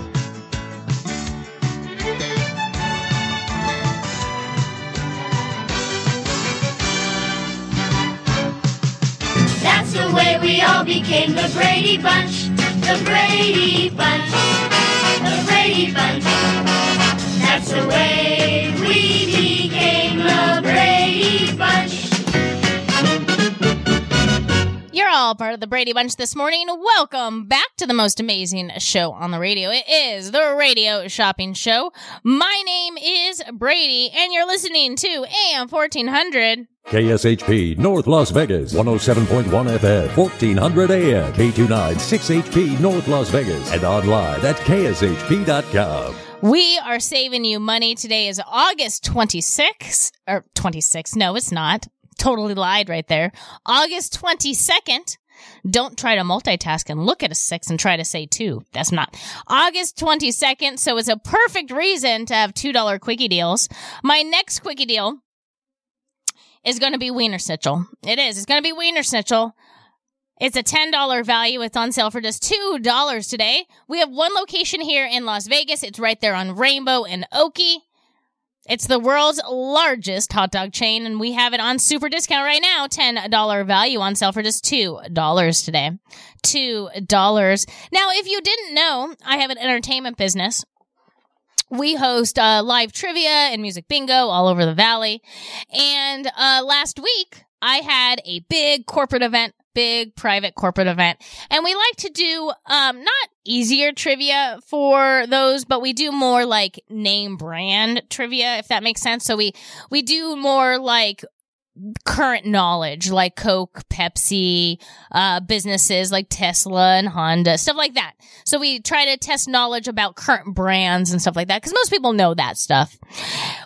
That's the way we all became the Brady Bunch. The Brady Bunch, the Brady Bunch. That's the way we became the Brady Bunch. You're all part of the Brady Bunch this morning. Welcome back to the most amazing show on the radio. It is the Radio Shopping Show. My name is Brady, and you're listening to A M fourteen hundred. K S H P, North Las Vegas, one oh seven point one F M, fourteen hundred A M, K two nine six H P, North Las Vegas, and online at K S H P dot com. We are saving you money. Today is August twenty-sixth, or twenty-sixth, no, it's not. Totally lied right there. August twenty-second. Don't try to multitask and look at a six and try to say two. That's not. August twenty-second, so it's a perfect reason to have two dollar quickie deals. My next quickie deal is going to be Wiener Schnitzel. It is. It's going to be Wiener Schnitzel. It's a ten dollar value. It's on sale for just two dollars today. We have one location here in Las Vegas. It's right there on Rainbow and Oki. It's the world's largest hot dog chain, and we have it on super discount right now. ten dollar value on sale for just two dollars today. two dollars. Now, if you didn't know, I have an entertainment business. We host uh, live trivia and music bingo all over the valley. And uh, last week, I had a big corporate event, big private corporate event. And we like to do um, not easier trivia for those, but we do more like name brand trivia, if that makes sense. So we, we do more like current knowledge, like Coke, Pepsi, uh, businesses like Tesla and Honda, stuff like that. So we try to test knowledge about current brands and stuff like that, because most people know that stuff.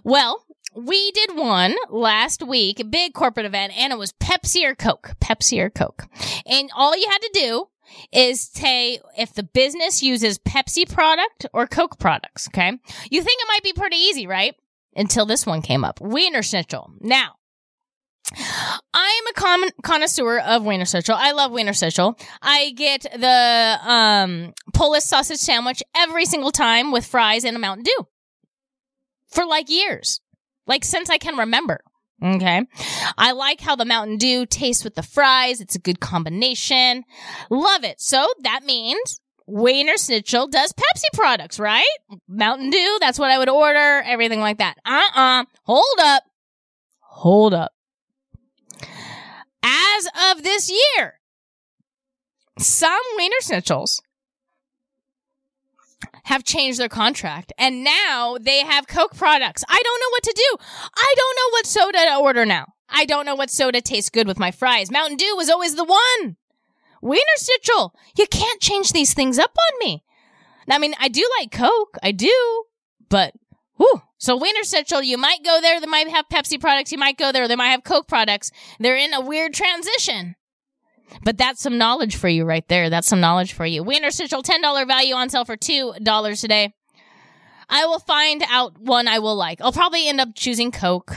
Well, we did one last week, a big corporate event, and it was Pepsi or Coke, Pepsi or Coke. And all you had to do is say if the business uses Pepsi product or Coke products, okay? You think it might be pretty easy, right? Until this one came up. Wiener Schnitzel. Now, I'm a common connoisseur of Wiener Schnitzel. I love Wiener Schnitzel. I get the um Polish sausage sandwich every single time with fries and a Mountain Dew for like years, like since I can remember. Okay, I like how the Mountain Dew tastes with the fries. It's a good combination. Love it. So that means Wiener Schnitzel does Pepsi products, right? Mountain Dew. That's what I would order. Everything like that. Uh-uh. Hold up. Hold up. As of this year, some Wiener Schnitzels have changed their contract, and now they have Coke products. I don't know what to do. I don't know what soda to order now. I don't know what soda tastes good with my fries. Mountain Dew was always the one. Wiener Schnitzel, you can't change these things up on me. I mean, I do like Coke. I do, but... Whew. So Wiener Schnitzel, you might go there. They might have Pepsi products. You might go there. They might have Coke products. They're in a weird transition. But that's some knowledge for you right there. That's some knowledge for you. Wiener Schnitzel, ten dollar value on sale for two dollars today. I will find out one I will like. I'll probably end up choosing Coke,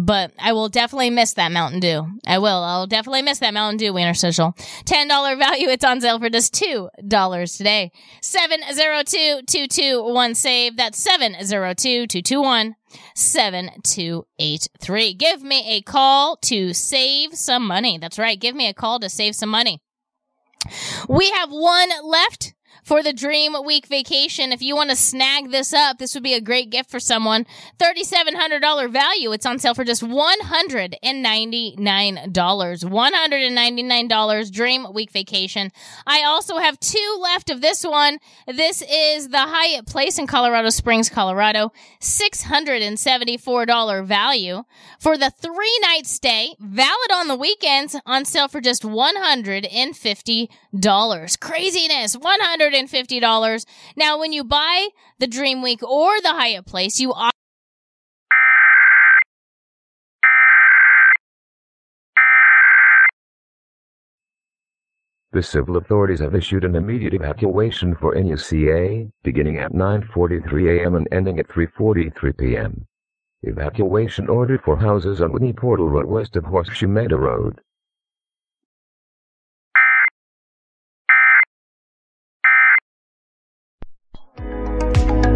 but I will definitely miss that Mountain Dew. I will. I'll definitely miss that Mountain Dew, Wiener Schnitzel. ten dollar value. It's on sale for just two dollars today. seven oh two, two two one, S A V E. That's seven oh two, two two one, seven two eight three. Give me a call to save some money. That's right. Give me a call to save some money. We have one left for the Dream Week Vacation. If you want to snag this up, this would be a great gift for someone. three thousand seven hundred dollars value. It's on sale for just one hundred ninety-nine dollars. one hundred ninety-nine dollars Dream Week Vacation. I also have two left of this one. This is the Hyatt Place in Colorado Springs, Colorado. six hundred seventy-four dollars value for the three-night stay, valid on the weekends, on sale for just one hundred fifty dollars. Craziness. one hundred dollars. one hundred fifty dollars. Now, when you buy the Dream Week or the Hyatt Place, you are... The civil authorities have issued an immediate evacuation for N U C A, beginning at nine forty-three a m and ending at three forty-three p m Evacuation ordered for houses on Whitney Portal Road west of Horseshoe Meadow Road.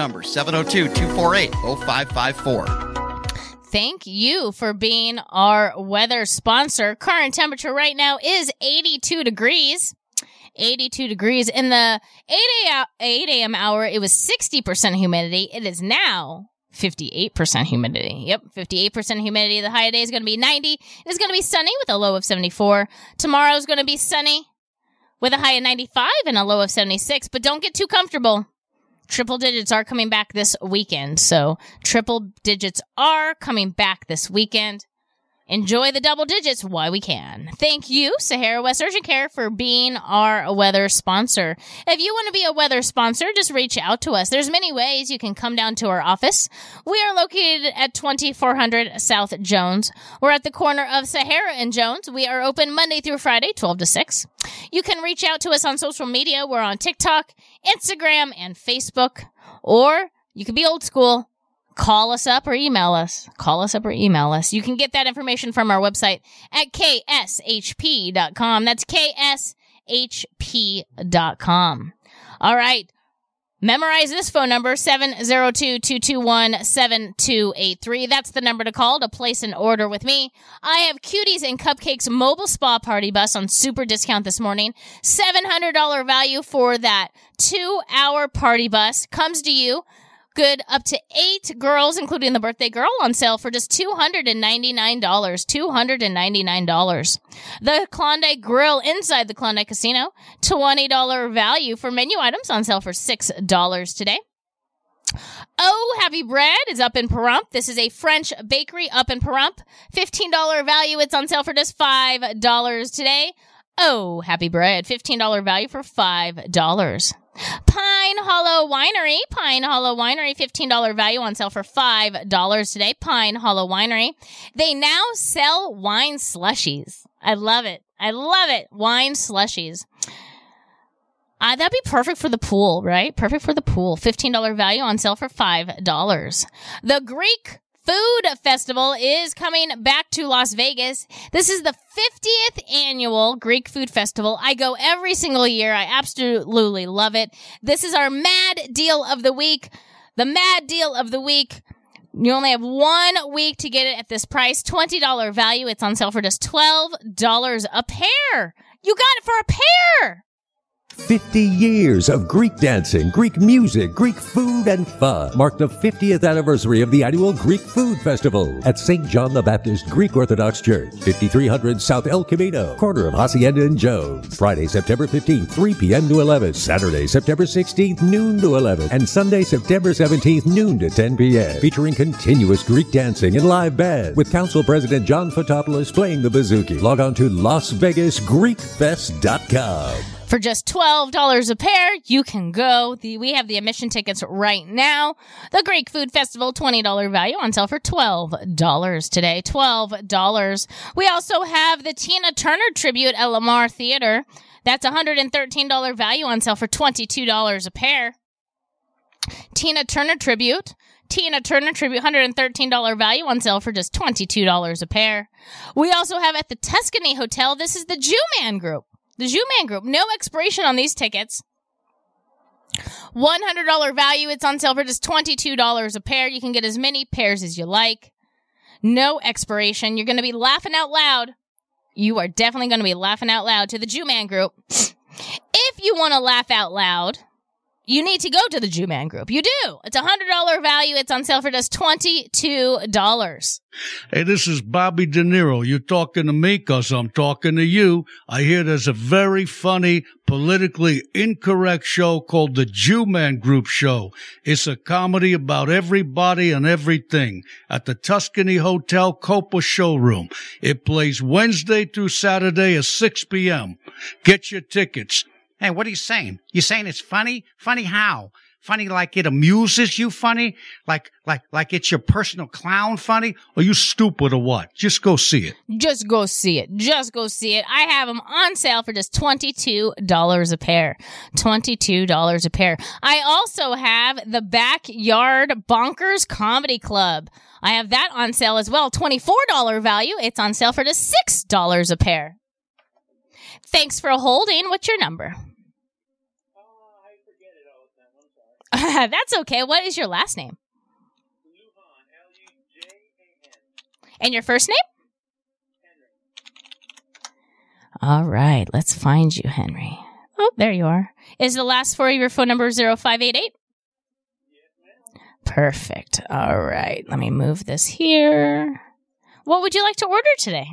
number, seven oh two, two four eight, oh five five four. Thank you for being our weather sponsor. Current temperature right now is eighty-two degrees. eighty-two degrees. In the eight a m hour, it was sixty percent humidity. It is now fifty-eight percent humidity. Yep, fifty-eight percent humidity. The high today is going to be ninety. It is going to be sunny with a low of seventy-four. Tomorrow is going to be sunny with a high of ninety-five and a low of seventy-six. But don't get too comfortable. Triple digits are coming back this weekend. So triple digits are coming back this weekend. Enjoy the double digits while we can. Thank you, Sahara West Urgent Care, for being our weather sponsor. If you want to be a weather sponsor, just reach out to us. There's many ways you can come down to our office. We are located at twenty-four hundred South Jones. We're at the corner of Sahara and Jones. We are open Monday through Friday, twelve to six. You can reach out to us on social media. We're on TikTok, Instagram, and Facebook. Or you can be old school. Call us up or email us. Call us up or email us. You can get that information from our website at K S H P dot com. That's K S H P dot com. All right. Memorize this phone number, seven oh two, two two one, seven two eight three. That's the number to call to place an order with me. I have Cuties and Cupcakes Mobile Spa Party Bus on super discount this morning. seven hundred dollars value for that two-hour party bus. Comes to you. Good up to eight girls, including the birthday girl, on sale for just two hundred ninety-nine dollars. two hundred ninety-nine dollars. The Klondike Grill inside the Klondike Casino, twenty dollars value for menu items on sale for six dollars today. Oh Happy Bread is up in Pahrump. This is a French bakery up in Pahrump. fifteen dollars value. It's on sale for just five dollars today. Oh Happy Bread, fifteen dollars value for five dollars. Pine Hollow Winery, Pine Hollow Winery, fifteen dollars value on sale for five dollars today. Pine Hollow Winery. They now sell wine slushies. I love it. I love it. Wine slushies. Uh, that'd be perfect for the pool, right? Perfect for the pool. fifteen dollars value on sale for five dollars. The Greek Food Festival is coming back to Las Vegas. This is the fiftieth annual Greek Food Festival. I go every single year. I absolutely love it. This is our mad deal of the week. The mad deal of the week. You only have one week to get it at this price. twenty dollars value. It's on sale for just twelve dollars a pair. You got it for a pair. fifty years of Greek dancing, Greek music, Greek food, and fun mark the fiftieth anniversary of the annual Greek Food Festival at Saint John the Baptist Greek Orthodox Church, fifty-three hundred South El Camino, corner of Hacienda and Jones. Friday, September fifteenth, three p m to eleven. Saturday, September sixteenth, noon to eleven. And Sunday, September seventeenth, noon to ten p m Featuring continuous Greek dancing and live band with Council President John Fotopoulos playing the bouzouki. Log on to Las Vegas Greek Fest dot com. For just twelve dollars a pair, you can go. The, we have the admission tickets right now. The Greek Food Festival, twenty dollars value on sale for twelve dollars today. twelve dollars. We also have the Tina Turner Tribute at Lamar Theater. That's one hundred thirteen dollars value on sale for twenty-two dollars a pair. Tina Turner Tribute. Tina Turner Tribute, one hundred thirteen dollars value on sale for just twenty-two dollars a pair. We also have at the Tuscany Hotel, this is the Jew Man Group. The Jew Man Group. No expiration on these tickets. one hundred dollars value. It's on sale for just twenty-two dollars a pair. You can get as many pairs as you like. No expiration. You're going to be laughing out loud. You are definitely going to be laughing out loud to the Jew Man Group. If you want to laugh out loud, you need to go to the Jew Man Group. You do. It's a one hundred dollars value. It's on sale for just twenty-two dollars. Hey, this is Bobby De Niro. You talking to me because I'm talking to you. I hear there's a very funny, politically incorrect show called the Jew Man Group Show. It's a comedy about everybody and everything at the Tuscany Hotel Copa Showroom. It plays Wednesday through Saturday at six p.m. Get your tickets. Hey, what are you saying? You saying it's funny? Funny how? Funny like it amuses you funny? Like like like it's your personal clown funny? Are you stupid or what? Just go see it. Just go see it. Just go see it. I have them on sale for just twenty-two dollars a pair. twenty-two dollars a pair. I also have the Backyard Bonkers Comedy Club. I have that on sale as well. twenty-four dollars value. It's on sale for just six dollars a pair. Thanks for holding. What's your number? That's okay. What is your last name? Lujan, L U J A N. And your first name? Henry. All right. Let's find you, Henry. Oh, there you are. Is the last four of your phone number zero five eight eight? Yes, ma'am. Perfect. All right. Let me move this here. What would you like to order today?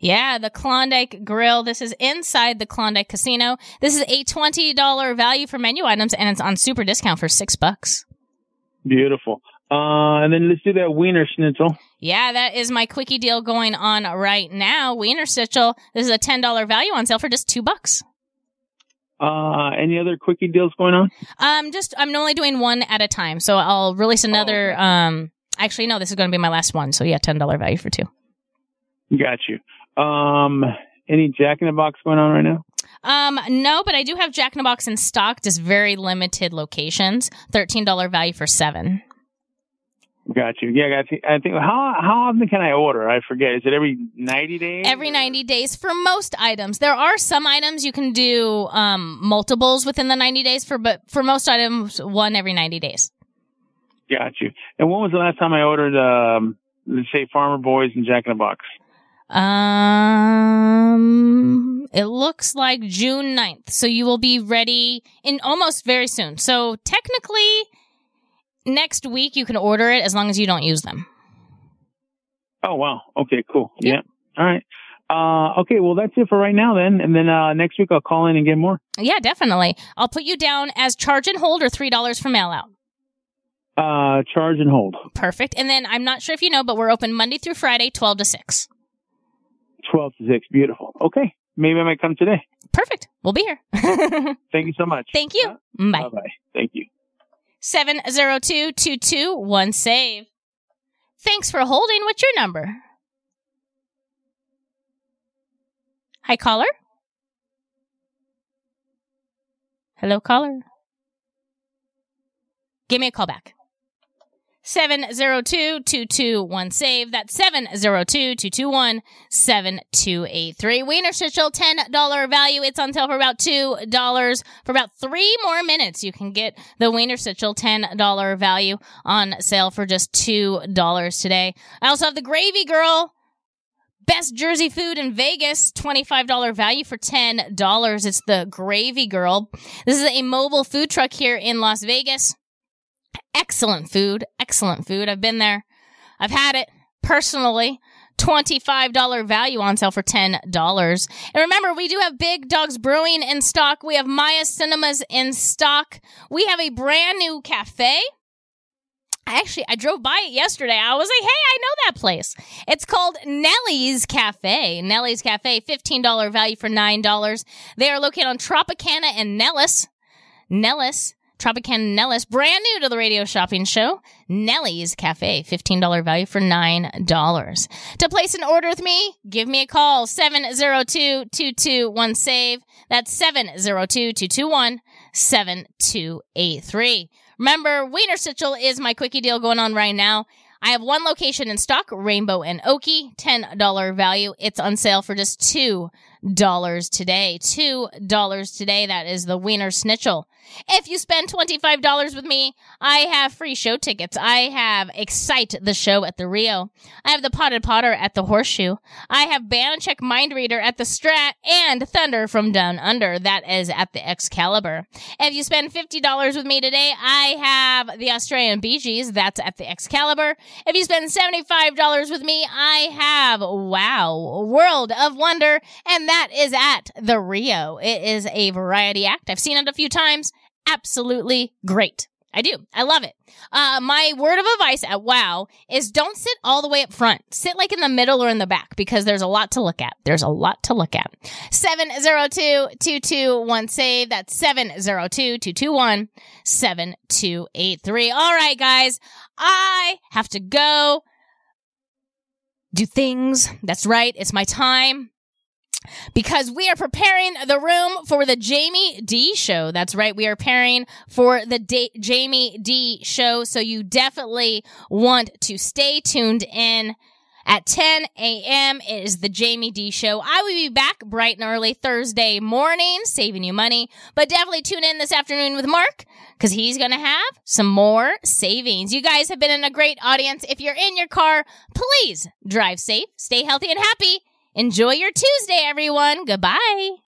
Yeah, the Klondike Grill. This is inside the Klondike Casino. This is a twenty dollars value for menu items, and it's on super discount for six bucks. Beautiful. Uh, and then let's do that Wiener Schnitzel. Yeah, that is my quickie deal going on right now. Wiener Schnitzel. This is a ten dollars value on sale for just two bucks. Uh, any other quickie deals going on? Um, just I'm only doing one at a time, so I'll release another. Oh. Um, actually, no, this is going to be my last one. So yeah, ten dollars value for two. Got you. Um, any Jack in the Box going on right now? Um, no, but I do have Jack in the Box in stock, just very limited locations. thirteen dollars value for seven. Got you. Yeah, got you. I think how how often can I order? I forget. Is it every ninety days? Every ninety days for most items. There are some items you can do um multiples within the ninety days for, but for most items, one every ninety days. Got you. And when was the last time I ordered um, let's say Farmer Boys and Jack in the Box? Um, it looks like June ninth, so you will be ready in almost very soon. So technically, next week you can order it as long as you don't use them. Oh, wow. Okay, cool. Yep. Yeah. All right. Uh, okay, well, that's it for right now then. And then uh, next week I'll call in and get more. Yeah, definitely. I'll put you down as charge and hold or three dollars for mail out. Uh, charge and hold. Perfect. And then I'm not sure if you know, but we're open Monday through Friday, twelve to six. twelve to six. Beautiful. Okay. Maybe I might come today. Perfect. We'll be here. Thank you so much. Thank you. Yeah. Bye. Bye-bye. Thank you. seven oh two, two two one, save. Thanks for holding. What's your number? Hi, caller. Hello, caller. Give me a call back. seven oh two, two two one, save. That's seven oh two, two two one, seven two eight three. Wiener Schnitzel, ten dollars value. It's on sale for about two dollars. For about three more minutes, you can get the Wiener Schnitzel, ten dollars value on sale for just two dollars today. I also have the Gravy Girl, best Jersey food in Vegas, twenty-five dollars value for ten dollars. It's the Gravy Girl. This is a mobile food truck here in Las Vegas. Excellent food. Excellent food. I've been there. I've had it personally. twenty-five dollars value on sale for ten dollars. And remember, we do have Big Dogs Brewing in stock. We have Maya Cinemas in stock. We have a brand new cafe. I actually, I drove by it yesterday. I was like, hey, I know that place. It's called Nelly's Cafe. Nelly's Cafe, fifteen dollars value for nine dollars. They are located on Tropicana and Nellis. Nellis. Tropicana Nellis, brand new to the radio shopping show, Nelly's Cafe, fifteen dollars value for nine dollars. To place an order with me, give me a call, seven oh two, two two one, save. That's seven oh two, two two one, seven two eight three. Remember, Wiener Schnitzel is my quickie deal going on right now. I have one location in stock, Rainbow and Oki, ten dollars value. It's on sale for just two dollars dollars today. Two dollars today. That is the Wiener Schnitzel. If you spend twenty-five dollars with me, I have free show tickets. I have Excite, the show at the Rio. I have the Potted Potter at the Horseshoe. I have Banachek Mind Reader at the Strat, and Thunder from Down Under. That is at the Excalibur. If you spend fifty dollars with me today, I have the Australian Bee Gees. That's at the Excalibur. If you spend seventy-five dollars with me, I have Wow World of Wonder, and that is at the Rio. It is a variety act. I've seen it a few times. Absolutely great. I do. I love it. Uh, my word of advice at WOW is don't sit all the way up front. Sit like in the middle or in the back, because there's a lot to look at. There's a lot to look at. seven zero two, two two one, S A V E. That's seven zero two, two two one, seven two eight three. All right, guys. I have to go do things. That's right. It's my time. Because we are preparing the room for the Jamie D show. That's right. We are preparing for the D- Jamie D show. So you definitely want to stay tuned in. At ten a.m. it is the Jamie D show. I will be back bright and early Thursday morning, saving you money. But definitely tune in this afternoon with Mark, because he's going to have some more savings. You guys have been in a great audience. If you're in your car, please drive safe, stay healthy and happy. Enjoy your Tuesday, everyone. Goodbye.